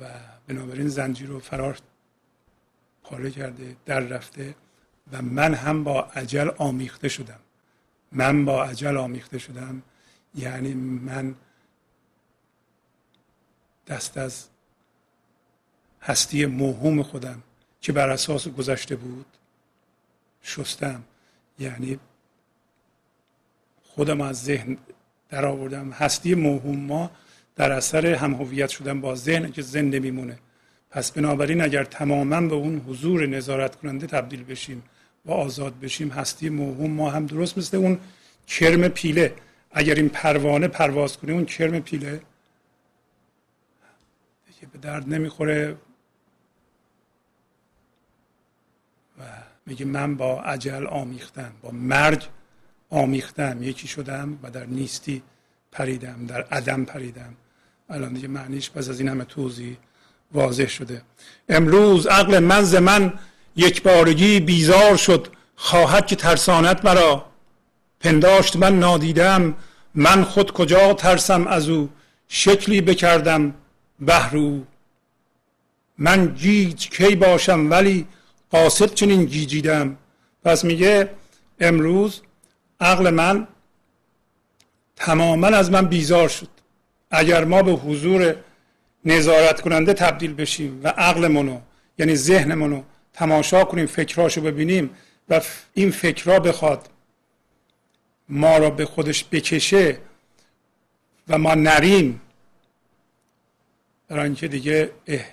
و بنابراین زنجیر رو فرار پاره کرده در رفته و من هم با اجل آمیخته شدم. من با اجل آمیخته شدم یعنی من دست از هستی موهوم خودم که بر اساس گذشته بود شستم، یعنی خودم از ذهن در آوردم. هستی موهوم ما در اثر هم هویت شدن با ذهن که زنده میمونه. پس بنابراین اگر تماماً به اون حضور نظارت کننده تبدیل بشیم و آزاد بشیم، هستی موهوم ما هم درست مثل اون کرم پیله، اگر این پروانه پرواز کنه اون کرم پیله دیگه به درد نمیخوره و میگه من با اجل آمیختم، با مرگ آمیختم، یکی شدم و در نیستی پریدم، در عدم پریدم. الان دیگه معنیش پس از این همه توضیح واضح شده. امروز عقل من ز من یک بارگی بیزار شد، خواهد که ترساند مرا. پنداشت من نادیدم، من خود کجا ترسم از او. شکلی بکردم بهر او، من گیج کی باشم ولی قاصد چنین گیجیدم. پس میگه امروز عقل من تماما از من بیزار شد. اگر ما به حضور نظارت کننده تبدیل بشیم و عقلمونو یعنی ذهنمونو تماشا کنیم، فکراشو ببینیم و این فکرها بخواد ما را به خودش بکشه و ما نریم، برای اینکه دیگه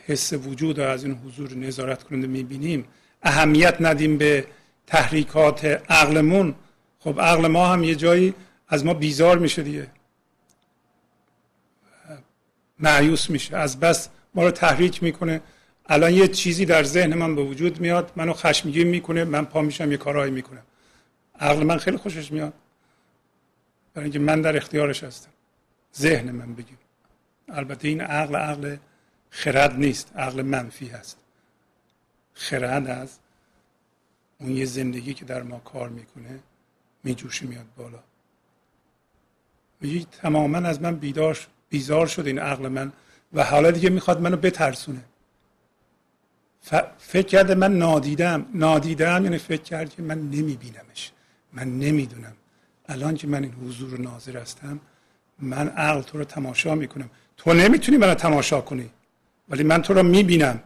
حس وجود را از این حضور نظارت کننده میبینیم، اهمیت ندیم به تحریکات عقلمون، خب عقل ما هم یه جایی از ما بیزار میشه دیگه، مایوس میشه، از بس ما رو تحریک میکنه. الان یه چیزی در ذهن من به وجود میاد، منو خشمگین میکنه، من پا میشم یه کارایی میکنم. عقل من خیلی خوشش میاد برای اینکه من در اختیارش هستم، ذهن من بگیم. البته این عقل خرد نیست، عقل منفی هست. خرد از اون یه زندگی که در ما کار میکنه میجوشی میاد بالا. میگه تماما از من بیزار شد این عقل من و حالا دیگه میخواد منو بترسونه. فکر کرده من نادیدم یعنی فکر کرد که من نمیبینمش، من نمیدونم. الان که من این حضور ناظر هستم، من عقل تو رو تماشا میکنم، تو نمیتونی منو تماشا کنی ولی من تو رو میبینم.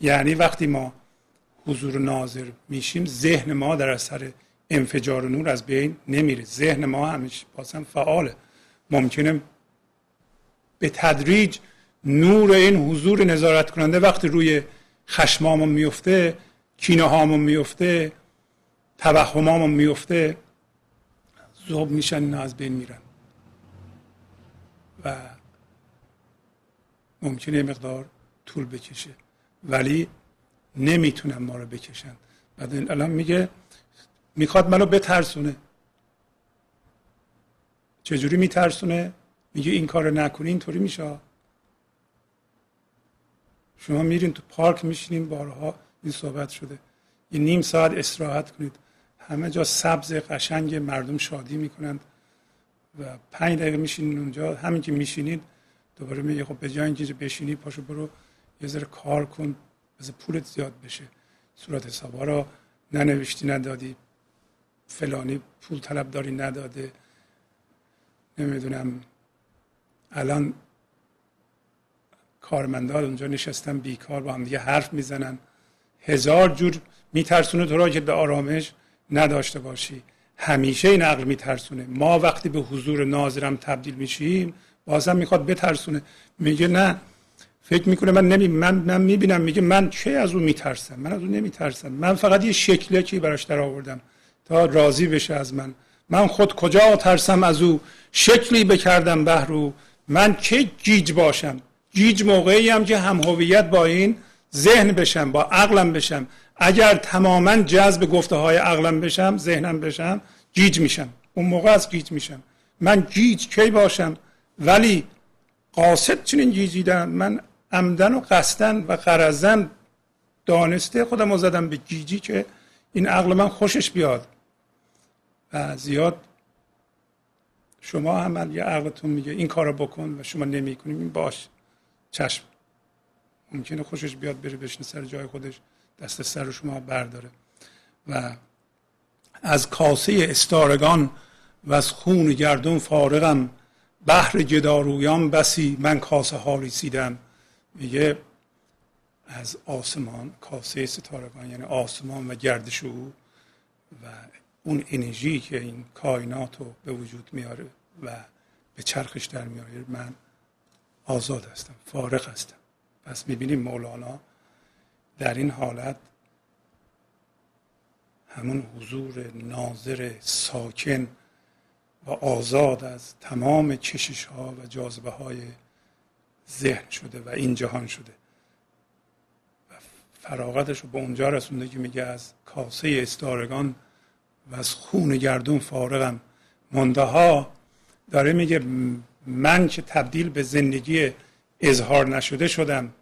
یعنی وقتی ما حضور ناظر میشیم، ذهن ما در اثر انفجار نور از بین نمیره، ذهن ما همیشه بازم فعاله. ممکنه به تدریج نور این حضور نظارت کننده وقتی روی خشمامون میفته، کینه هامون میفته، توهمامون میفته، ذوب میشن، اینا از بین میرن و ممکنه مقدار طول بکشه ولی نمیتونن ما رو بکشن. بعد الان میگه میخواد منو بترسونه. چجوری میترسونه؟ میگه این کار رو نکنی اینطوری میشه. شما میرین تو پارک میشینین، بارها این صحبت شده، یه نیم ساعت استراحت کنید، همه جا سبز قشنگ، مردم شادی میکنند و 5 دقیقه میشینین اونجا. همین که میشینید دوباره میگه خب به جای اینکه بشینی پاشو برو یه ذره کار کن، بذار پولت زیاد بشه، صورت حسابا رو ننوشتی ندادی، فلانی پول طلب داری نداده، نمیدونم الان کارمندان اونجا نشستن بیکار با هم دیگه حرف میزنن، 1000 جور میترسونه تو را که به آرامش نداشته باشی. همیشه این عقل میترسونه. ما وقتی به حضور ناظرم تبدیل میشیم بازم میخواد بترسونه. میگه نه، فکر میکنه من میبینم. میگه من چه از اون میترسم؟ من از اون نمیترسم، من فقط یه شکلکی براش در آوردم تا راضی بشه از من. من خود کجا ترسم از او. شکلی بکردم بهر او، من چه گیج باشم؟ گیج موقعی هم که هم هویت با این ذهن بشم، با عقلم بشم. اگر تماما جذب گفته های عقلم بشم، ذهنم بشم، گیج میشم. اون موقع از گیج میشم. من گیج کی باشم؟ ولی قاصد چنین گیجیدن، من عمدن و قصدن و غرضن دانسته خودم رو زدم به گیجی که این عقل من خوشش بیاد. و زیاد شما هم یه عقلتون میگه این کار رو بکن و شما نمی کنیم، این باش چشم، ممکنه خوشش بیاد بره بشینه سر جای خودش، دست سر رو شما برداره. و از کاسه استارگان و از خون گردون فارغم، بحر گدارویان بسی من کاسه ها ریسیدم. میگه از آسمان، کاسه ستارگان یعنی آسمان و گردش او و اون انرژی که این کائنات رو به وجود میاره و به چرخش در میاره، من آزاد هستم، فارغ هستم. پس میبینیم مولانا در این حالت همون حضور ناظر ساکن و آزاد از تمام کشش ها و جاذبه های ذهن شده و این جهان شده و فراغتش رو به اونجا رسونده که میگه از کاسه استارگان و از خون گردون فارغم. منتها داره میگه من که تبدیل به زندگی اظهار نشده شدم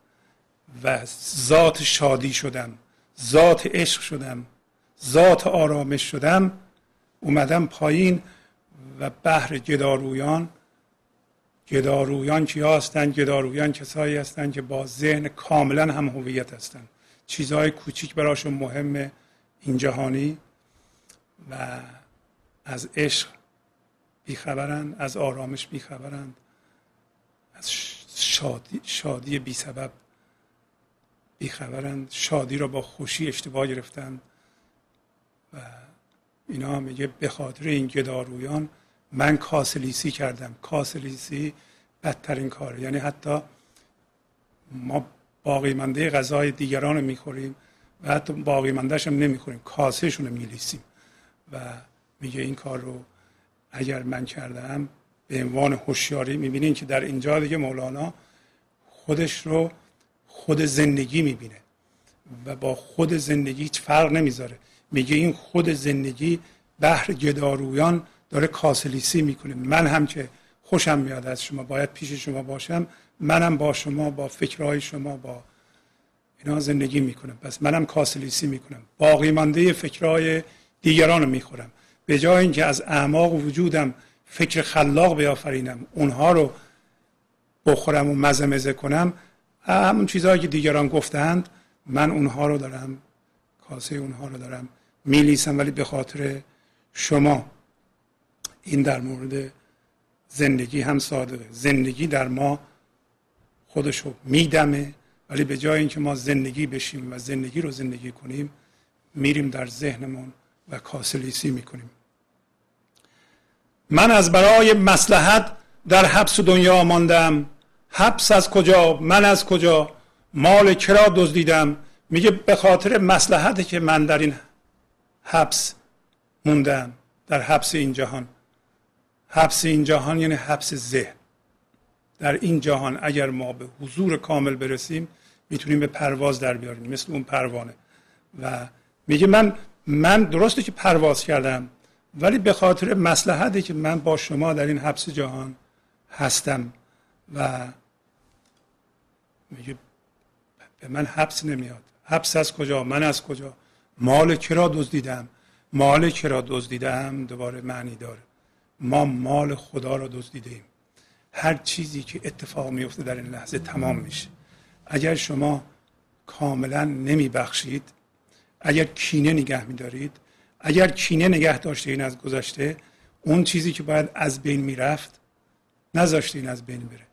و ذات شادی شدم، ذات عشق شدم، ذات آرامش شدم، اومدم پایین و بحر گدارویان. گدارویان کیا هستند؟ گدارویان کسایی هستند که با ذهن کاملا هم هویت هستند. چیزهای کوچیک براشون مهمه این جهانی و از عشق بیخبرند، از آرامش بیخبرند، از شادی بی سبب بیخبرند، شادی را با خوشی اشتباه گرفتند. و اینا میگه به خاطر این گدارویان من کاسلیسی کردم. کاسلیسی بدترین کاره، یعنی حتی ما باقیمنده غذای دیگران رو میخوریم و حتی باقیمندهش هم نمیخوریم، کاسهشون رو میلیسیم. و میگه این کار رو اگر من کردم به عنوان هوشیاری. میبینین که در اینجا دیگه مولانا خودش رو خود زندگی میبینه و با خود زندگی هیچ فرق نمیذاره. میگه این خود زندگی بحر گدارویان داره کاسلیسی میکنه. من هم که خوشم میاد از شما، باید پیش شما باشم، منم با شما، با فکرهای شما، با اینا زندگی میکنم، پس منم کاسلیسی میکنم، باقی مانده فکرهای دیگران رو میخورم. به جای اینکه از اعماق وجودم فکر خلاق بیافرینم، اونها رو بخورم و مزه مزه کنم، همون چیزهایی که دیگران گفتند من اونها رو دارم، کاسه اونها رو دارم میلیسم، ولی به خاطر شما. این در مورد زندگی هم صادقه. زندگی در ما خودش رو میدمه، ولی به جای اینکه ما زندگی بشیم و زندگی رو زندگی کنیم، میریم در ذهنمون و کاسلیسی میکنیم. من از برای مصلحت در حبس دنیا ماندم. حبس از کجا؟ من از کجا؟ مال کرا دزدیدم. میگه به خاطر مصلحته که من در این حبس موندم، در حبس این جهان. حبس این جهان یعنی حبس ذهن. در این جهان اگر ما به حضور کامل برسیم، میتونیم به پرواز در بیاریم، مثل اون پروانه. و میگه من درسته که پرواز کردم، ولی به خاطر مصلحتی که من با شما در این حبس جهان هستم. و میگه به من حبس نمیاد. حبس از کجا؟ من از کجا؟ مال کرا دزدیدم. مال کرا دزدیدم دوباره معنی داره. ما مال خدا را دزدیدیم. هر چیزی که اتفاق میفته در این لحظه تمام میشه. اگر شما کاملا نمیبخشید، اگر کینه نگه میدارید، اگر کینه نگه داشته این از گذشته، اون چیزی که باید از بین میرفت نذاشته این از بین بره.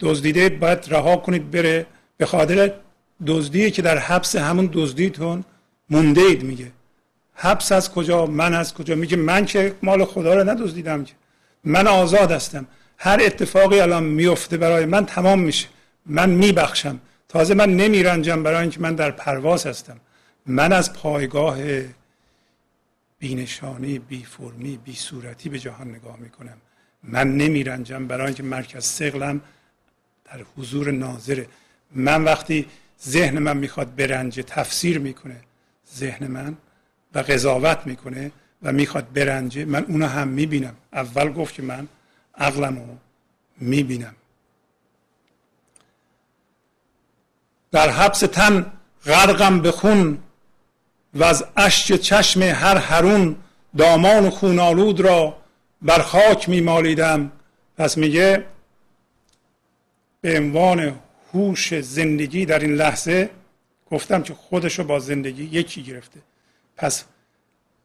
دزدیدید باید رها کنید بره. به خاطر دزدی که در حبس همون دزدیتون مونده اید. میگه حبس از کجا؟ من از کجا؟ میگه من که مال خدا رو ندزدیدم، که من آزاد هستم. هر اتفاقی الان میفته برای من تمام میشه، من میبخشم، تازه من نمیرنجم، برای اینکه من در پرواز هستم. من از پایگاه بینشانی، بی فرمی، بی صورتی به جهان نگاه میکنم. من نمی رنجم، برای اینکه مرکز ثقلم در حضور ناظره. من وقتی ذهن من میخواد برنجه تفسیر میکنه ذهن من و قضاوت میکنه و میخواد برنجه، من اونو هم میبینم. اول گفت که من عقلمو میبینم. در حبس تن غرقم به خون و از اشک چشم هر هرون، دامان خونالود را بر خاک میمالیدم. پس میگه به عنوان هوش زندگی در این لحظه، گفتم که خودشو با زندگی یکی گرفته. پس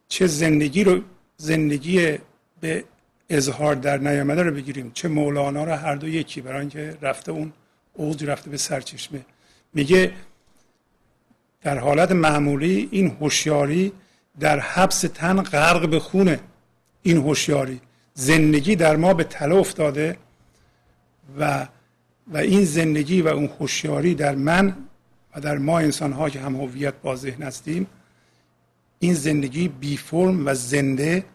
چه زندگی رو، زندگی به اظهار در نیامده رو بگیریم، چه مولانا رو، هر دو یکی، برای اینکه رفته اون اوج، رفته به سرچشمه. میگه در حالت معمولی این هوشیاری در حبس تن غرق به خونه، این هوشیاری زندگی در ما به تله افتاده و این زندگی و اون هوشیاری در من و در ما انسان‌ها که هم هویت با ذهن هستیم، این زندگی بی فرم و زنده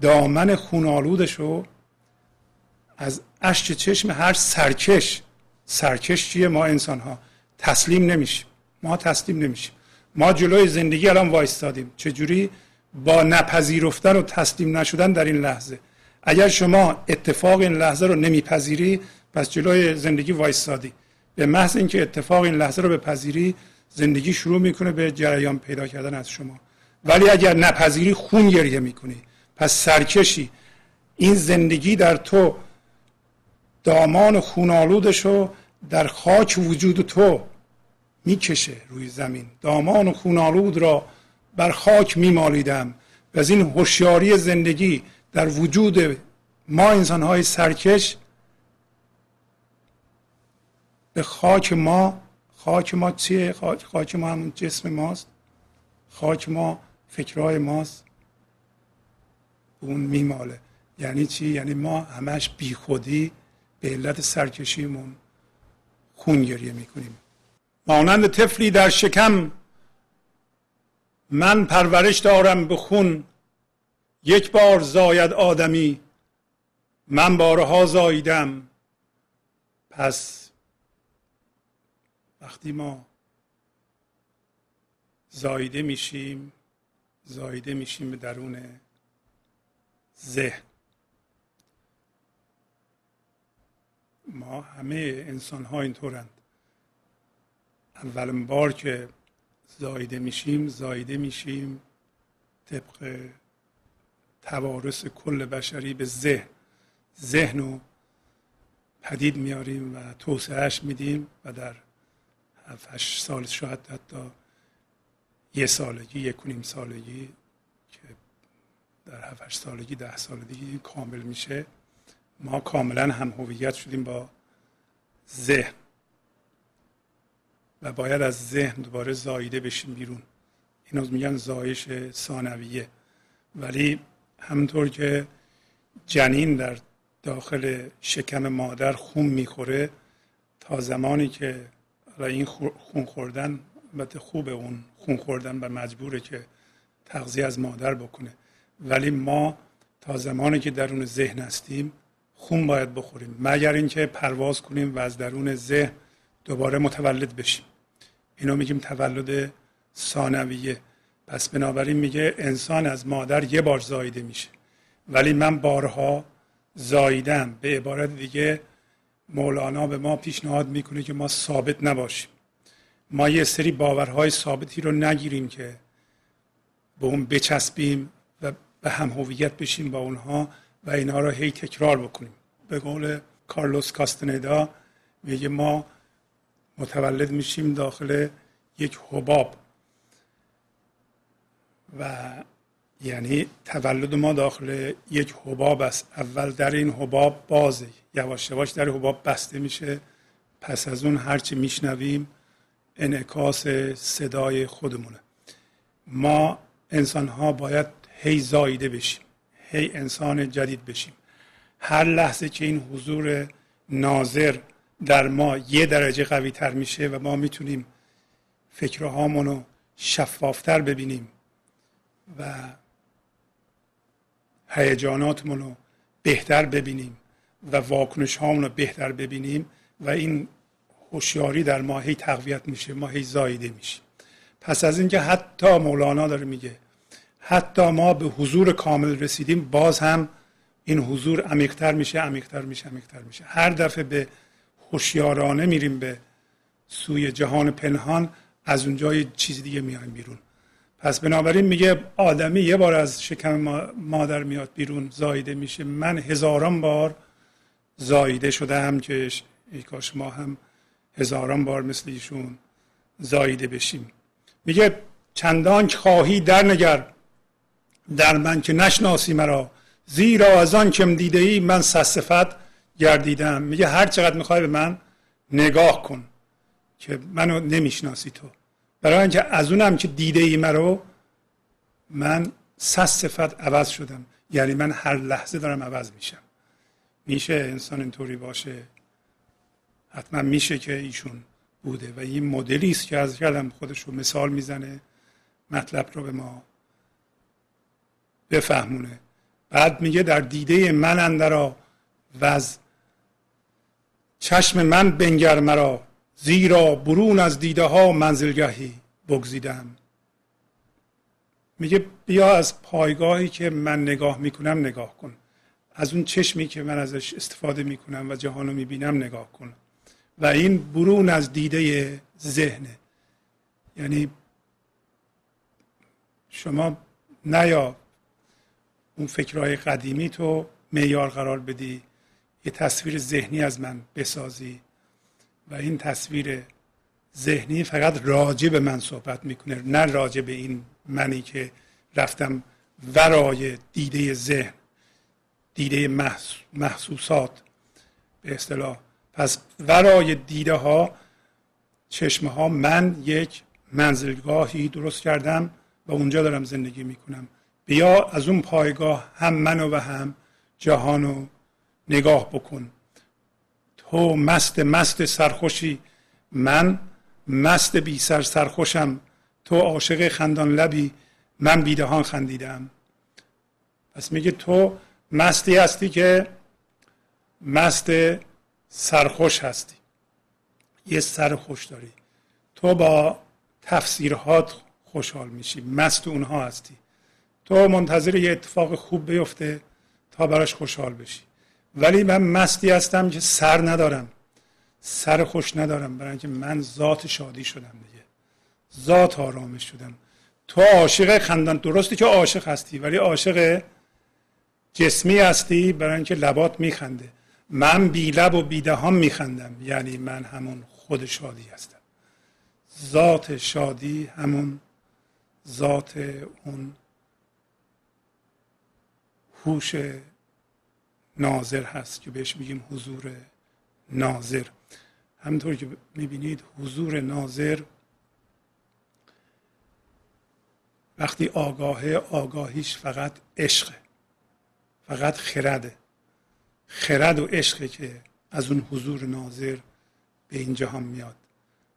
دامن خونالودش رو از اشک چشم هر سرکش چیه؟ ما انسان‌ها تسلیم نمیشیم. ما جلوی زندگی الان وایستادیم. چجوری؟ با نپذیرفتن و تسلیم نشدن در این لحظه. اگر شما اتفاق این لحظه رو نمیپذیری، پس جلوی زندگی وایستادی. به محض اینکه اتفاق این لحظه رو بپذیری، زندگی شروع میکنه به جریان پیدا کردن از شما. ولی اگر نپذیری، خون گریه میکنی، پس سرکشی. این زندگی در تو دامان خونالودشو در خاک وجود تو میکشه روی زمین. دامان خونالود را بر خاک میمالیدم. و از این هوشیاری زندگی در وجود ما انسانهای سرکش به خاک ما چیه؟ خاک ما همون جسم ماست، خاک ما فکرهای ماست، اون میماله. یعنی چی؟ یعنی ما همش بی خودی به علت سرکشیمون خون گریه میکنیم. مانند طفلی در شکم من پرورش دارم به خون، یک بار زاید آدمی من بارها زاییدم. پس وقتی ما زاییده میشیم به درون ذهن. ما همه انسان ها اینطورند. اولین بار که زاییده میشیم طبق توارث کل بشری به ذهن رو پدید میاریم و توسعهش میدیم و در 7-8 سال، شاید حتی 1 سالگی، 1.5 سالگی، که در 7-8 سالگی 10 سالگی کامل میشه، ما کاملا هم هویت شدیم با ذهن و باید از ذهن دوباره زاییده بشیم بیرون. اینو میگن زایش ثانویه. ولی همونطور که جنین در داخل شکم مادر خون میخوره، تا زمانی که این خون خوردن، البته خوبه اون خون خوردن و مجبوره که تغذیه از مادر بکنه، ولی ما تا زمانی که درون ذهن هستیم خون باید بخوریم، مگر اینکه پرواز کنیم و از درون ذهن دوباره متولد بشیم. اینو میگیم تولد ثانویه. پس بنابراین میگه انسان از مادر 1 بار زاییده میشه، ولی من بارها زاییدم. به عبارت دیگه مولانا به ما پیشنهاد میکنه که ما ثابت نباشیم، ما یه سری باورهای ثابتی رو نگیریم که به اون بچسبیم و به هم هویت بشیم با اونها و اینها رو هی تکرار بکنیم. به قول کارلوس کاستندا میگه ما متولد میشیم داخل یک حباب، و یعنی تولد ما داخل یک حباب است. اول در این حباب بازه، یواش یواش در حباب بسته میشه. پس از اون هرچی میشنویم انعکاس صدای خودمونه. ما انسان ها باید هی زاییده بشیم، هی انسان جدید بشیم. هر لحظه که این حضور ناظر در ما 1 درجه قوی تر میشه و ما میتونیم فکرهامون رو شفافتر ببینیم و هیجاناتمون رو بهتر ببینیم و واکنش هامون رو بهتر ببینیم و این هوشیاری در ما هی تقویت میشه، ما هی زایده میشه. پس از اینکه حتی مولانا داره میگه حتی ما به حضور کامل رسیدیم، باز هم این حضور عمیق‌تر میشه، عمیق‌تر میشه، عمیق‌تر میشه. هر دفعه به هوشیارانه میریم به سوی جهان پنهان، از اونجا یه چیز دیگه میایم بیرون. پس بنابراین میگه آدمی یه بار از شکم مادر میاد بیرون، زایده میشه. من هزاران بار زایده شدم که ای کاش ما هم هزاران بار مثل ایشون زایده بشیم. میگه چندان که خواهی در نگر در من که نشناسی مرا، زیرا از آن کم دیده ای من صفت گردیدم. میگه هر چقدر میخوای به من نگاه کن که منو نمیشناسی تو، برای اینکه از اونم که دیده ای مرا من صفت عوض شدم، یعنی من هر لحظه دارم عوض میشم. میشه انسان اینطوری باشه؟ حتما میشه که ایشون بوده و این مدلی است که از کلم خودش رو مثال میزنه مطلب رو به ما بفهمونه. بعد میگه در دیده من اندرا و از چشم من بنگر مرا، زیرا برون از دیده ها منزلگاهی بگزیدم. میگه بیا از پایگاهی که من نگاه میکنم نگاه کن، از اون چشمی که من ازش استفاده میکنم و جهانو میبینم نگاه کن. و این برون از دیده ذهنه، یعنی شما نیا اون فکرهای قدیمی تو معیار قرار بدی، یه تصویر ذهنی از من بسازی و این تصویر ذهنی فقط راجع به من صحبت میکنه، نه راجع به این منی که رفتم ورای دیده ذهن، دیده محسوسات به اصطلاح. پس ورای دیده ها، چشمه ها، من یک منزلگاهی درست کردم و اونجا دارم زندگی میکنم. بیا از اون پایگاه هم منو و هم جهانو نگاه بکن. تو مست سرخوشی، من مست بی سر سرخوشم. تو عاشق خندان لبی، من بی دهان خندیدم. پس میگه تو مستی هستی که مست سرخوش هستی، یه سرخوش داری، تو با تفسیرهات خوشحال میشی، مست اونها هستی، تو منتظر یه اتفاق خوب بیفته تا براش خوشحال بشی. ولی من مستی هستم که سر ندارم، سر خوش ندارم، برای اینکه من ذات شادی شدم دیگه، ذات آرامش شدم. تو عاشق خندان، درستی که عاشق هستی ولی عاشق جسمی هستی، برای اینکه لبات میخنده. من بی لب و بی دهان میخندم، یعنی من همون خود شادی هستم. ذات شادی همون ذات اون هوش ناظر هست که بهش میگیم حضور ناظر. همونطور که میبینید حضور ناظر وقتی آگاهه، آگاهیش فقط عشقه، فقط خرده، خرد و عشقه که از اون حضور ناظر به این جهان میاد.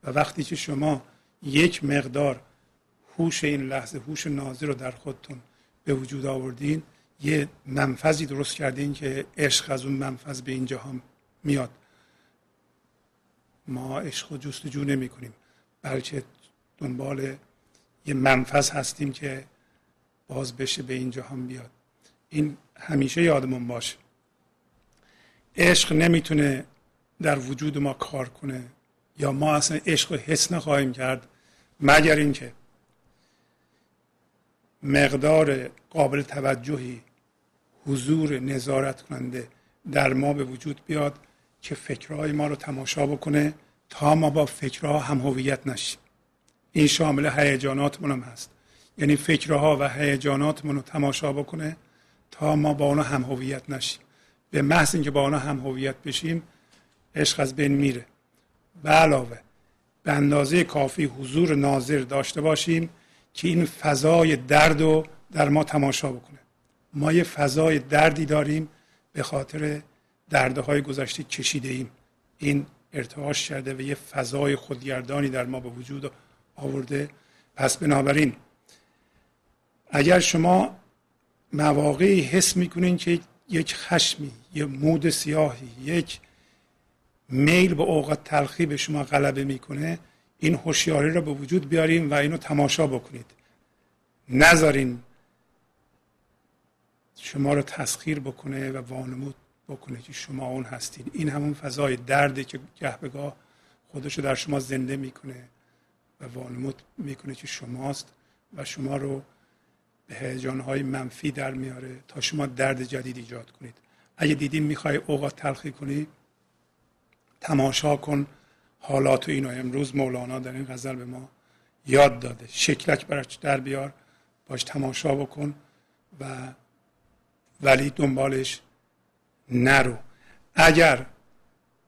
و وقتی که شما یک مقدار هوش این لحظه، هوش ناظر رو در خودتون به وجود آوردین، یه منفذی درست کردین که عشق از اون منفذ به این جهان میاد. ما عشق رو جستجو نمی کنیم، بلکه دنبال یه منفذ هستیم که باز بشه به این جهان بیاد. این همیشه یادمون باشه. عشق نمیتونه در وجود ما کار کنه، یا ما اصلا عشق رو حس نخواهیم کرد مگر اینکه مقدار قابل توجهی حضور نظارت کننده در ما به وجود بیاد که فکرهای ما رو تماشا بکنه تا ما با فکرها هم هویت نشیم. این شامل هیجاناتمون هم هست، یعنی فکرها و هیجاناتمون رو تماشا بکنه تا ما با اونا هم هویت نشیم. به محض اینکه با اونا هم هویت بشیم عشق از بین میره. به علاوه به اندازه کافی حضور ناظر داشته باشیم که این فضای درد رو در ما تماشا بکنه. ما یه فضای دردی داریم، به خاطر دردهای گذشته کشیده ایم، این ارتعاش کرده و یه فضای خودگردانی در ما به وجود آورده. پس بنابراین اگر شما مواقعی حس میکنین که یک خشمی، یک مود سیاهی، یک میل به اوقات تلخی به شما غلبه میکنه، این هوشیاری را به وجود بیاریم و اینو تماشا بکنید. نذارین شما رو تسخیر بکنه و وانمود بکنه که شما اون هستید. این همون فضای دردی که گه به گاه خودشو در شما زنده میکنه و وانمود میکنه که شماست و شما رو به هیجانهای منفی در میاره تا شما درد جدید ایجاد کنید. اگه دیدین میخوای اوقات تلخی کنی، تماشا کن حالات و اینو. امروز مولانا در این غزل به ما یاد داده. شکلک براش در بیار، باش تماشا بکن و ولی دنبالش نرو. اگر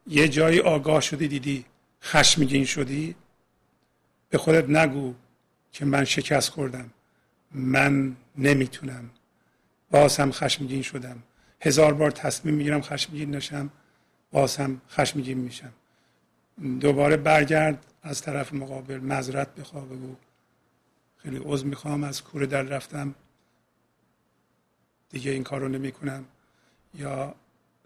یه جایی آگاه شدی، دیدی خشمگین شدی، به خودت نگو که من شکست خوردم، من نمیتونم، باز هم خشمگین شدم، هزار بار تصمیم میگیرم خشمگین نشم، باز هم خشمگین میشم. دوباره برگرد از طرف مقابل معذرت بخواه، بگو خیلی عذر میخوام، از کوره در رفتم، دیگه این کارو نمیکنم، یا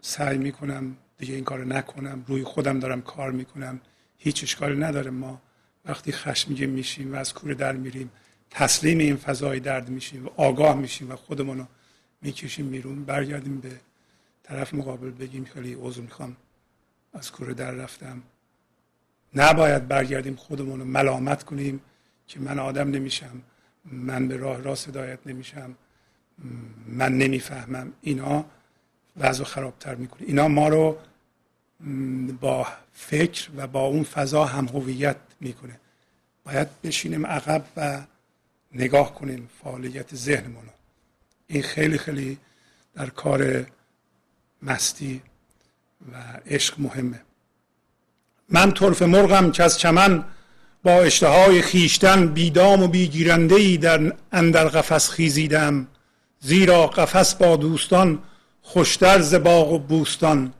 سعی میکنم دیگه این کارو نکنم، روی خودم دارم کار میکنم. هیچ اشکالی نداره ما وقتی خشمگین میشیم و از کوره در میریم تسلیم این فضای درد میشیم و آگاه میشیم و خودمونو میکشیم بیرون. برگردیم به طرف مقابل بگیم خیلی عذر میخوام، از کوره در رفتم. نباید برگردیم خودمونو ملامت کنیم که من آدم نمیشم، من به راه راست هدایت نمیشم، من نمیفهمم. اینا وضع خرابتر میکنه. اینا ما رو با فکر و با اون فضا هم هویت میکنه. باید بشینیم عقب و نگاه کنیم فعالیت ذهنمون رو. این خیلی خیلی در کار مستی و عشق مهمه. من طرف مرغم که از چمن با اشتهای خیشتن، بیدام و بیگیرندهی در اندر قفس خیزیدم، زیرا قفس با دوستان خوشتر ز باغ و بوستان،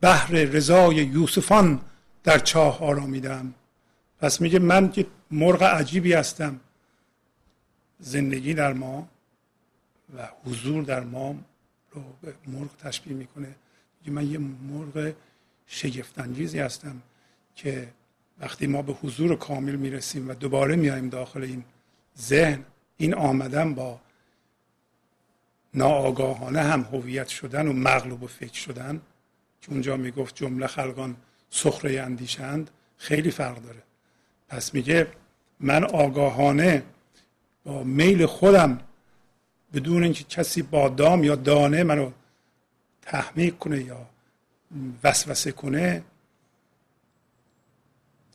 بهر رضای یوسفان در چاه آرامیدم. پس میگه من که مرغ عجیبی هستم. زندگی در ما و حضور در ما رو به مرغ تشبیه میکنه. میگه من یه مرغ شگفت‌انگیزی هستم که وقتی ما به حضور کامل میرسیم و دوباره میایم داخل این ذهن، این آمدن با ناآگاهانه هم هویت شدن و مغلوب و فکر شدن که اونجا میگفت جمله خلقان سخره اندیشند، خیلی فرق داره. پس میگه من آگاهانه با میل خودم بدون اینکه کسی با دام یا دانه منو تحمیق کنه یا وسوسه کنه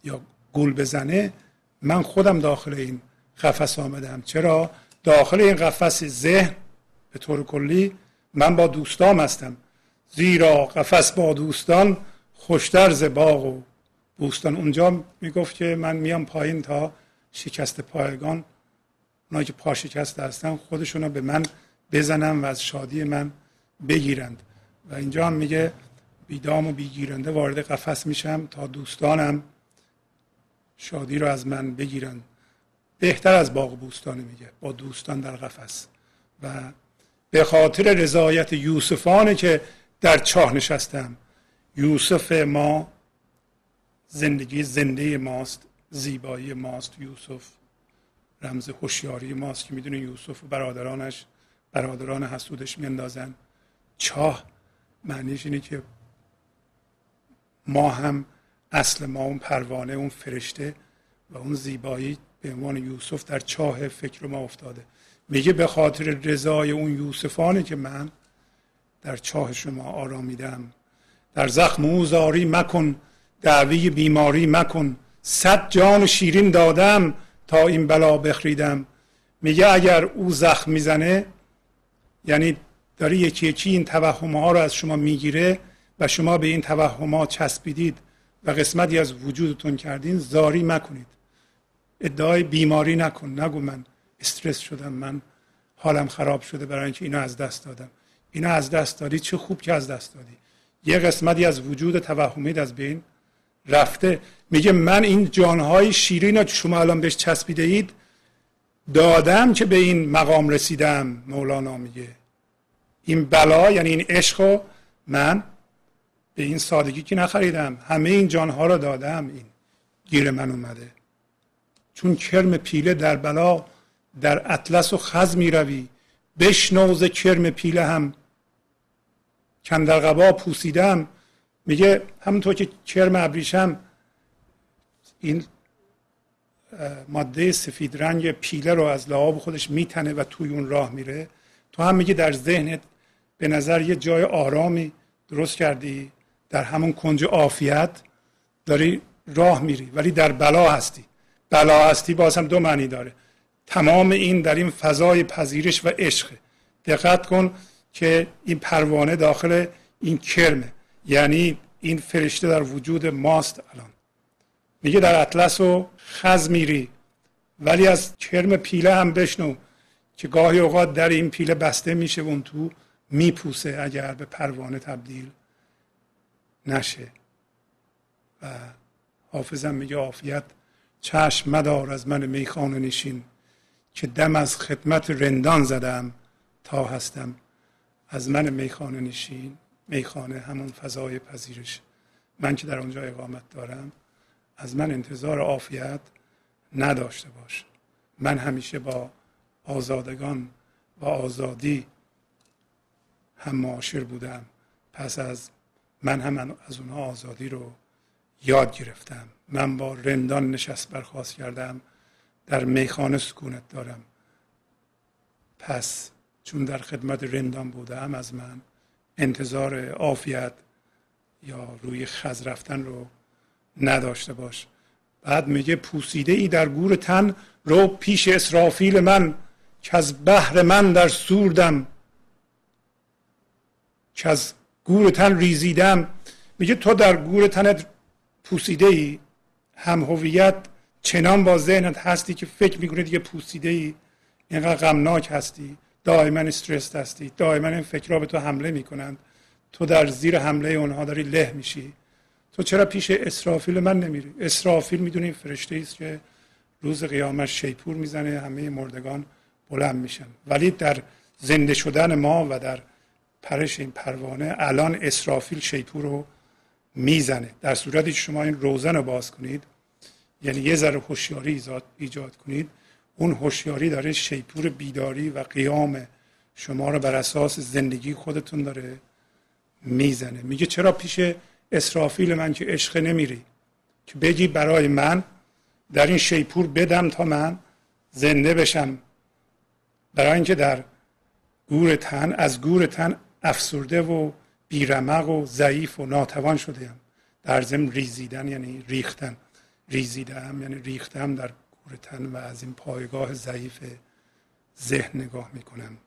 یا گول بزنه، من خودم داخل این قفس آمدم. چرا؟ داخل این قفس ذهن به طور کلی من با دوستام هستم، زیرا قفس با دوستان خوشتر ز باغ و بوستان. اونجا میگفت که من میام پایین تا شکست پایگان، اونایی که پا شکست هستن خودشون رو به من بزنن و از شادی من بگیرند. و اینجا هم میگه بیدام و بیگیرنده وارد قفس میشم تا دوستانم شادی رو از من بگیرن. بهتر از باغ و بوستان، میگه با دوستان در قفس. و به خاطر رضایت یوسفانه که در چاه نشستم. یوسف ما زندگی زنده ماست، زیبایی ماست. یوسف رمز هوشیاری ماست که میدونه یوسف و برادرانش، برادران حسودش میندازن. چاه معنیش اینه که ما هم اصل ما اون پروانه، اون فرشته و اون زیبایی به عنوان یوسف در چاه فکر ما افتاده. میگه به خاطر رضای اون یوسفانه که من در چاه شما آرامیدم. در زخم او زاری مکن، دعوی بیماری مکن، صد جان شیرین دادم تا این بلا بخریدم. میگه اگر او زخم میزنه یعنی داری یکی یکی این توهم ها رو از شما میگیره و شما به این توهم ها چسبیدید و قسمتی از وجودتون کردین، زاری مکنید، ادعای بیماری نکن، نگو من استرس شدم، من حالم خراب شده برای اینکه اینو از دست دادم. اینو از دست دادی، چه خوب که از دست دادی، یه قسمتی از وجود توهمیت از بین رفته. میگه من این جانهای شیرین رو که شما الان بهش چسبیده اید دادم که به این مقام رسیدم. مولانا میگه این بلا یعنی این عشقو من به این سادگی که نخریدم، همه این جانها را دادم، این گیر من اومده. چون کرم پیله در بلا، در اطلس و خز می روی، بشنوز کرم پیله هم کندر قبا پوسیدم. میگه همونطور که کرم ابریشم این ماده سفید رنگ پیله رو از لعاب خودش میتنه و توی اون راه میره، تو هم میگه در ذهنت به نظر یه جای آرامی درست کردی، در همون کنج عافیت داری راه میری، ولی در بلا هستی. بلا هستی باز هم دو معنی داره، تمام این در این فضای پذیرش و عشق. دقت کن که این پروانه داخل این کرمه، یعنی این فرشته در وجود ماست. الان میگه در اطلس و خز میری، ولی از کرم پیله هم بشنو که گاهی اوقات در این پیله بسته میشه و اون تو میپوسه اگر به پروانه تبدیل نشه. و حافظم میگه عافیت چشم مدار از من میخانه نشین، که دم از خدمت رندان زدم تا هستم. از من میخانه نشین، میخانه همون فضای پذیرش، من که در اونجا اقامت دارم، از من انتظار عافیت نداشته باش. من همیشه با آزادگان و آزادی هم معاشر بودم، پس از من هم از اونها آزادی رو یاد گرفتم. من با رندان نشست برخاست کردم، در میخانه سکونت دارم، پس چون در خدمت رندان بودم از من انتظار عافیت یا روی خز رفتن رو نداشته باش. بعد میگه پوسیده ای در گور تن رو پیش اسرافیل من، که از بحر من در سوردم، که از گور تن ریزیدم. میگه تو در گور تنت پوسیده ای، هم هویت چنان با ذهنت هستی که فکر میکنی دیگه پوسیده ای، اینقدر غمناک هستی، دائما استرس هستی، دائما این فکرها به تو حمله میکنند، تو در زیر حمله اونها داری له میشی. تو چرا پیش اسرافیل من نمیری؟ اسرافیل میدونی فرشته است که روز قیامت شیپور میزنه، همه مردگان بلند میشن. ولی در زنده شدن ما و در پرش این پروانه الان اسرافیل شیپور رو میزنه. در صورتی که شما این روزن رو باز کنید، یعنی یه ذره هوشیاری ایجاد کنید، اون هوشیاری داره شیپور بیداری و قیام شما رو بر اساس زندگی خودتون داره میزنه. میگه چرا پیش اسرافیل من که عشق نمیری، که بگی برای من در این شیپور بدم تا من زنده بشم، برای اینکه در گور تن، از گور تن افسرده و بیرمق و ضعیف و ناتوان شده‌ام. در ضمن ریزیدن یعنی ریختن، ریزیدم یعنی ریختم در گور تن و از این پایگاه ضعیف ذهن نگاه میکنم.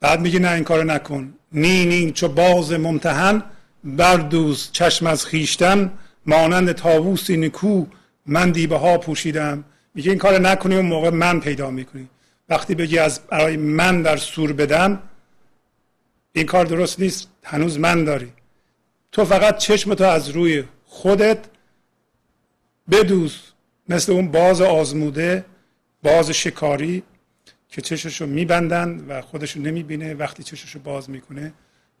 بعد میگه نه این کارو نکن. نی چو باز ممتحن بردوز چشم از خیشتن، مانند طاووسی نیکو من دیبه ها پوشیدم. میگه این کارو نکنی، اون موقع من پیدا میکنی. وقتی بگی از برای من در سور بدم، این کار درست نیست، هنوز من داری. تو فقط چشمتو از روی خودت بدوز، مثل اون باز آزموده، باز شکاری که چششو میبندن و خودشو نمیبینه، وقتی چششو باز میکنه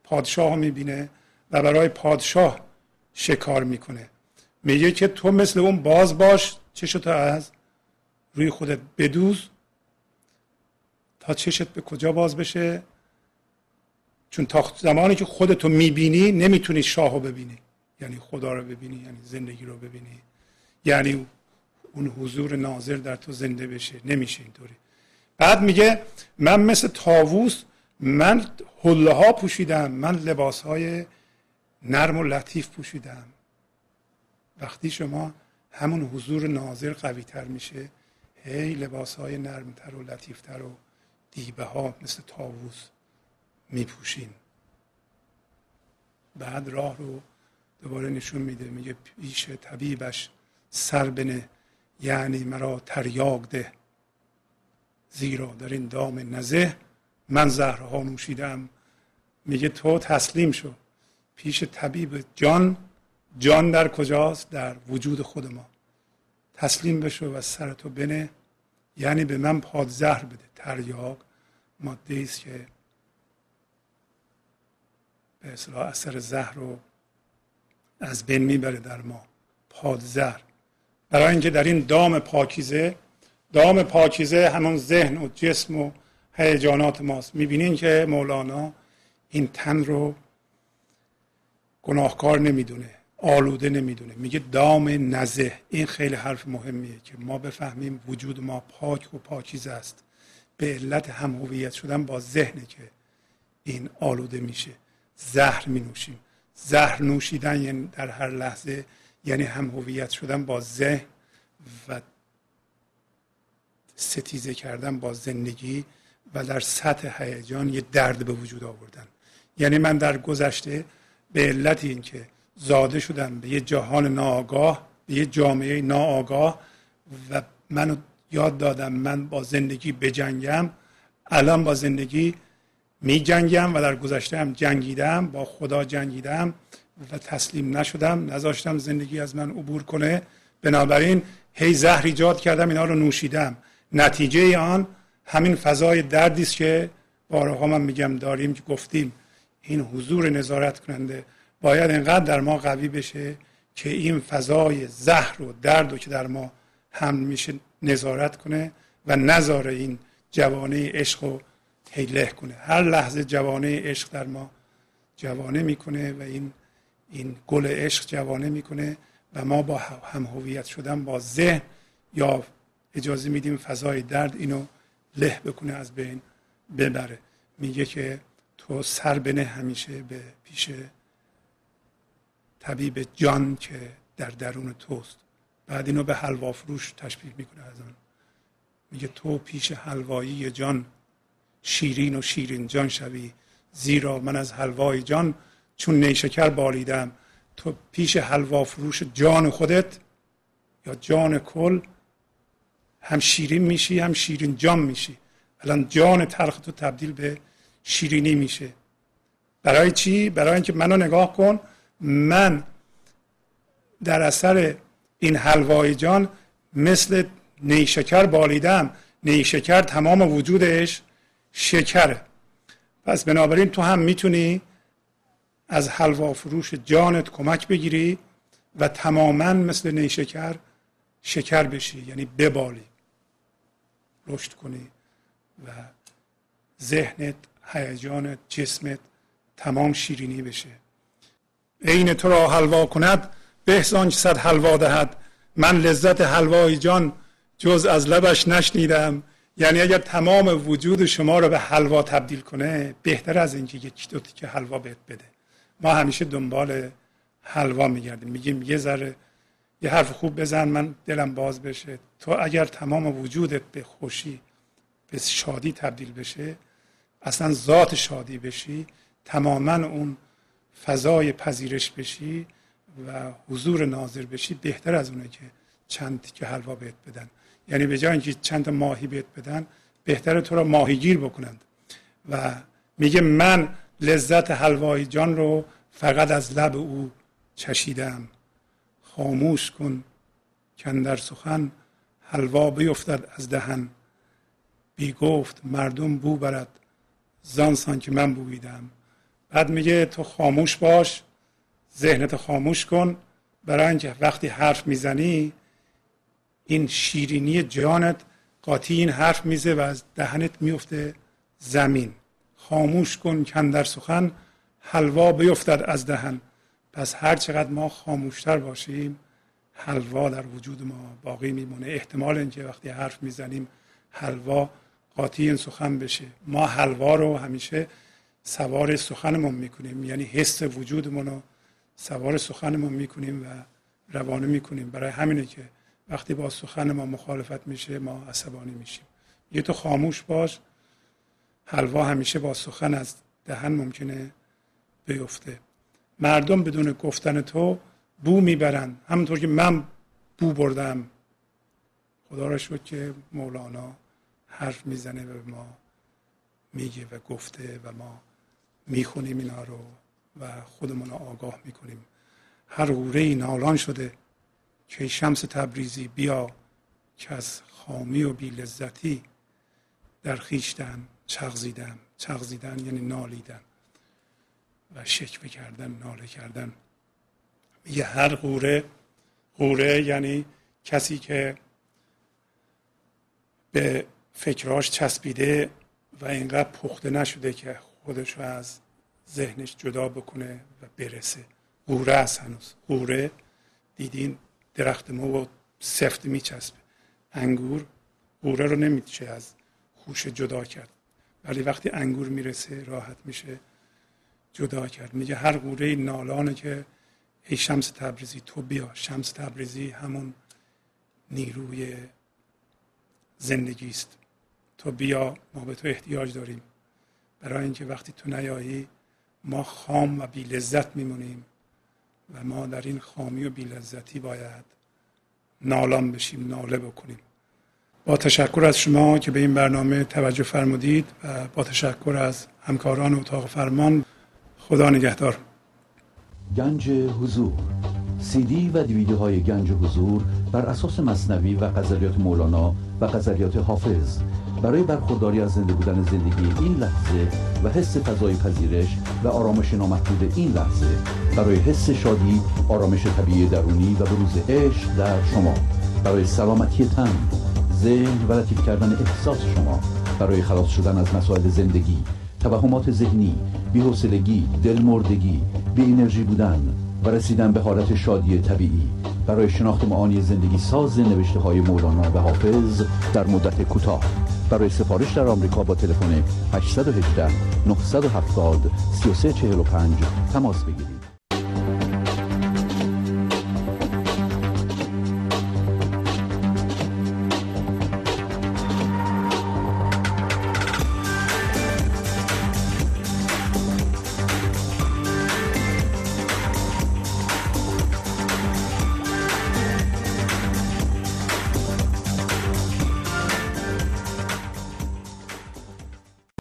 پادشاهو میبینه و برای پادشاه شکار میکنه. میگه که تو مثل اون باز باش، چشتو از روی خودت بدوز تا چشت به کجا باز بشه، چون تا زمانی که خودتو میبینی نمیتونی شاهو ببینی، یعنی خدا رو ببینی، یعنی زندگی رو ببینی، یعنی اون حضور ناظر در تو زنده بشه، نمیشه اینطوری. بعد میگه من مثل طاووس، من حله ها پوشیدم، من لباس های نرم و لطیف پوشیدم. وقتی شما همون حضور ناظر قوی تر میشه، هی لباس های نرم تر و لطیف تر و دیبه ها مثل طاووس میپوشین. بعد راه رو دوباره نشون میده، میگه پیش طبیبش سر بنه، یعنی مرا تریاق ده، زیرا در این دام نزه من زهرها نوشیدم. میگه تو تسلیم شو پیش طبیب جان. جان در کجاست؟ در وجود خود ما. تسلیم بشو و سرتو بنه، یعنی به من پادزهر بده، تریاق ماده‌ای است که به اصطلاح اثر زهر رو از بین میبره در ما، پادزهر. برای اینکه در این دام پاکیزه همون ذهن و جسم و هیجانات ماست. میبینین که مولانا این تن رو گناهکار نمیدونه، آلوده نمیدونه، میگه دام نزه. این خیلی حرف مهمیه که ما بفهمیم وجود ما پاک و پاکیزه است. به علت هم هویت شدن با ذهنه که این آلوده میشه، زهر مینوشیم. زهر نوشیدن یعنی در هر لحظه، یعنی هم هویت شدن با ذهن و ستیزه کردن با زندگی و در سطح هیجان یه درد به وجود آوردن. یعنی من در گذشته به علت این که زاده شدم به یه جهان ناآگاه، به یه جامعه ناآگاه و منو یاد دادم من با زندگی بجنگم، الان با زندگی می جنگم و در گذشته هم جنگیدم، با خدا جنگیدم و تسلیم نشدم، نذاشتم زندگی از من عبور کنه. بنابراین هی زهر ایجاد کردم، اینا رو نوشیدم. نتیجه آن همین فضای دردی است که بارها من میگم داریم، که گفتیم این حضور نظارت کننده باید انقدر در ما قوی بشه که این فضای زهر و درد رو که در ما هم میشه نظارت کنه و نذاره این جوانه عشق رو هیله کنه. هر لحظه جوانه عشق در ما جوانه میکنه و این گل عشق جوانه میکنه و ما با هم هویت شدن با ذهن یا اجازه میدیم فضای درد اینو له بکنه، از بین ببره. میگه که تو سر بنه همیشه به پیش طبیب جان که در درون توست. بعد اینو به حلوا فروش تشبیه میکنه. از آن میگه تو پیش حلوایی جان شیرین و شیرین جان شوی، زیرا من از حلوای جان چون نیشکر بالیدم. تو پیش حلوا فروش جان خودت یا جان کل هم شیرین میشی، هم شیرین جان میشی. الان جان تلخ تو تبدیل به شیرینی میشه. برای چی؟ برای اینکه منو نگاه کن، من در اثر این حلوای جان مثل نیشکر بالیدم. نیشکر تمام وجودش شکره. پس بنابراین تو هم میتونی از حلوا فروش جانت کمک بگیری و تماما مثل نیشکر شکر بشی، یعنی ببالی، رشد کنی و ذهنت، هیجانت، جسمت تمام شیرینی بشه. عین تو را حلوا کند بهزان صد حلوا دهد، من لذت حلوای جان جز از لبش نشنیدم. یعنی اگر تمام وجود شما را به حلوا تبدیل کنه، بهتر از اینکه یک دو تیکه حلوا بهت بده. ما همیشه دنبال حلوا میگردیم، میگیم یه ذره یه حرف خوب بزن من دلم باز بشه. تو اگر تمام وجودت به خوشی، به شادی تبدیل بشه، اصلا ذات شادی بشی، تماما اون فضای پذیرش بشی و حضور ناظر بشی، بهتر از اونه که چند تیکه حلوا بهت بدن. یعنی به جای اینکه چند ماهی بهت بدن، بهتره تو را ماهیگیر بکنند. و میگه من لذت حلوای جان رو فقط از لب او چشیدم. خاموش کن کاندر سخن حلوا بیفتد از دهن، بی گفت مردم بو برد زان سان که من بویدم. بعد میگه تو خاموش باش، ذهنت خاموش کن، برای اینکه وقتی حرف میزنی این شیرینی جانت قاطی این حرف میزه و از دهنت میفته زمین. خاموش کن کاندر سخن حلوا بیفتد از دهن. پس هر چقدر ما خاموشتر باشیم، حلوا در وجود ما باقی میمونه. احتمال اینکه وقتی حرف میزنیم حلوا قاطی این سخن بشه، ما حلوا رو همیشه سوار سخنمون میکنیم، یعنی حس وجودمون رو سوار سخنمون میکنیم و روانه میکنیم. برای همینه که وقتی با سخن ما مخالفت میشه ما عصبانی میشیم. یه تو خاموش باش، حلوا همیشه با سخن از دهن ممکنه بیفته. مردم بدون گفتن تو بو میبرن، همونطور که من بو بردم. خدا را شکر که مولانا حرف میزنه و به ما میگه و گفته و ما میخونیم اینا رو و خودمون رو آگاه میکنیم. هر غوره‌ای نالان شده که شمس تبریزی بیا که از خامی و بی لذتی در خویشتن چغزیدم. چغزیدن یعنی نالیدن و شکوه کردن، ناله کردن. میگه هر غوره، غوره یعنی کسی که به فکراش چسبیده و اینقدر پخته نشده که خودشو از ذهنش جدا بکنه و برسه. غوره است هنوز. غوره دیدین درخت مو سفت میچسبه. انگور غوره رو نمیشه از خوشه جدا کرد، ولی وقتی انگور میرسه راحت میشه جدا کرد. میگه هر غوره نالانه که ای شمس تبریزی تو بیا. شمس تبریزی همون نیروی زندگی است. تو بیا، ما به تو احتیاج داریم، برای اینکه وقتی تو نیایی ما خام و بی لذت میمونیم و ما در این خامی و بی لذتی باید نالان بشیم، ناله بکنیم. با تشکر از شما که به این برنامه توجه فرمودید و با تشکر از همکاران اتاق فرمان، خدا نگهدار. گنج حضور. CD و DVD های گنج حضور بر اساس مثنوی و غزلیات مولانا و غزلیات حافظ برای برخورداری از زنده بودن زندگی این لحظه و حس فضای پذیرش و آرامش نامحدود این لحظه، برای حس شادی، آرامش طبیعی درونی و بروز عشق در شما، برای سلامتی تن، ذهن و لطیف کردن احساس شما، برای خلاص شدن از مسائل زندگی، توهمات ذهنی، بی‌حوصلگی، دلمردگی، بی انرژی بودن و رسیدن به حالت شادی طبیعی، برای شناخت معانی زندگی ساز نوشته‌های مولانا و حافظ در مدت کوتاه. برای سفارش در آمریکا با تلفن 818 970 3345 تماس بگیرید.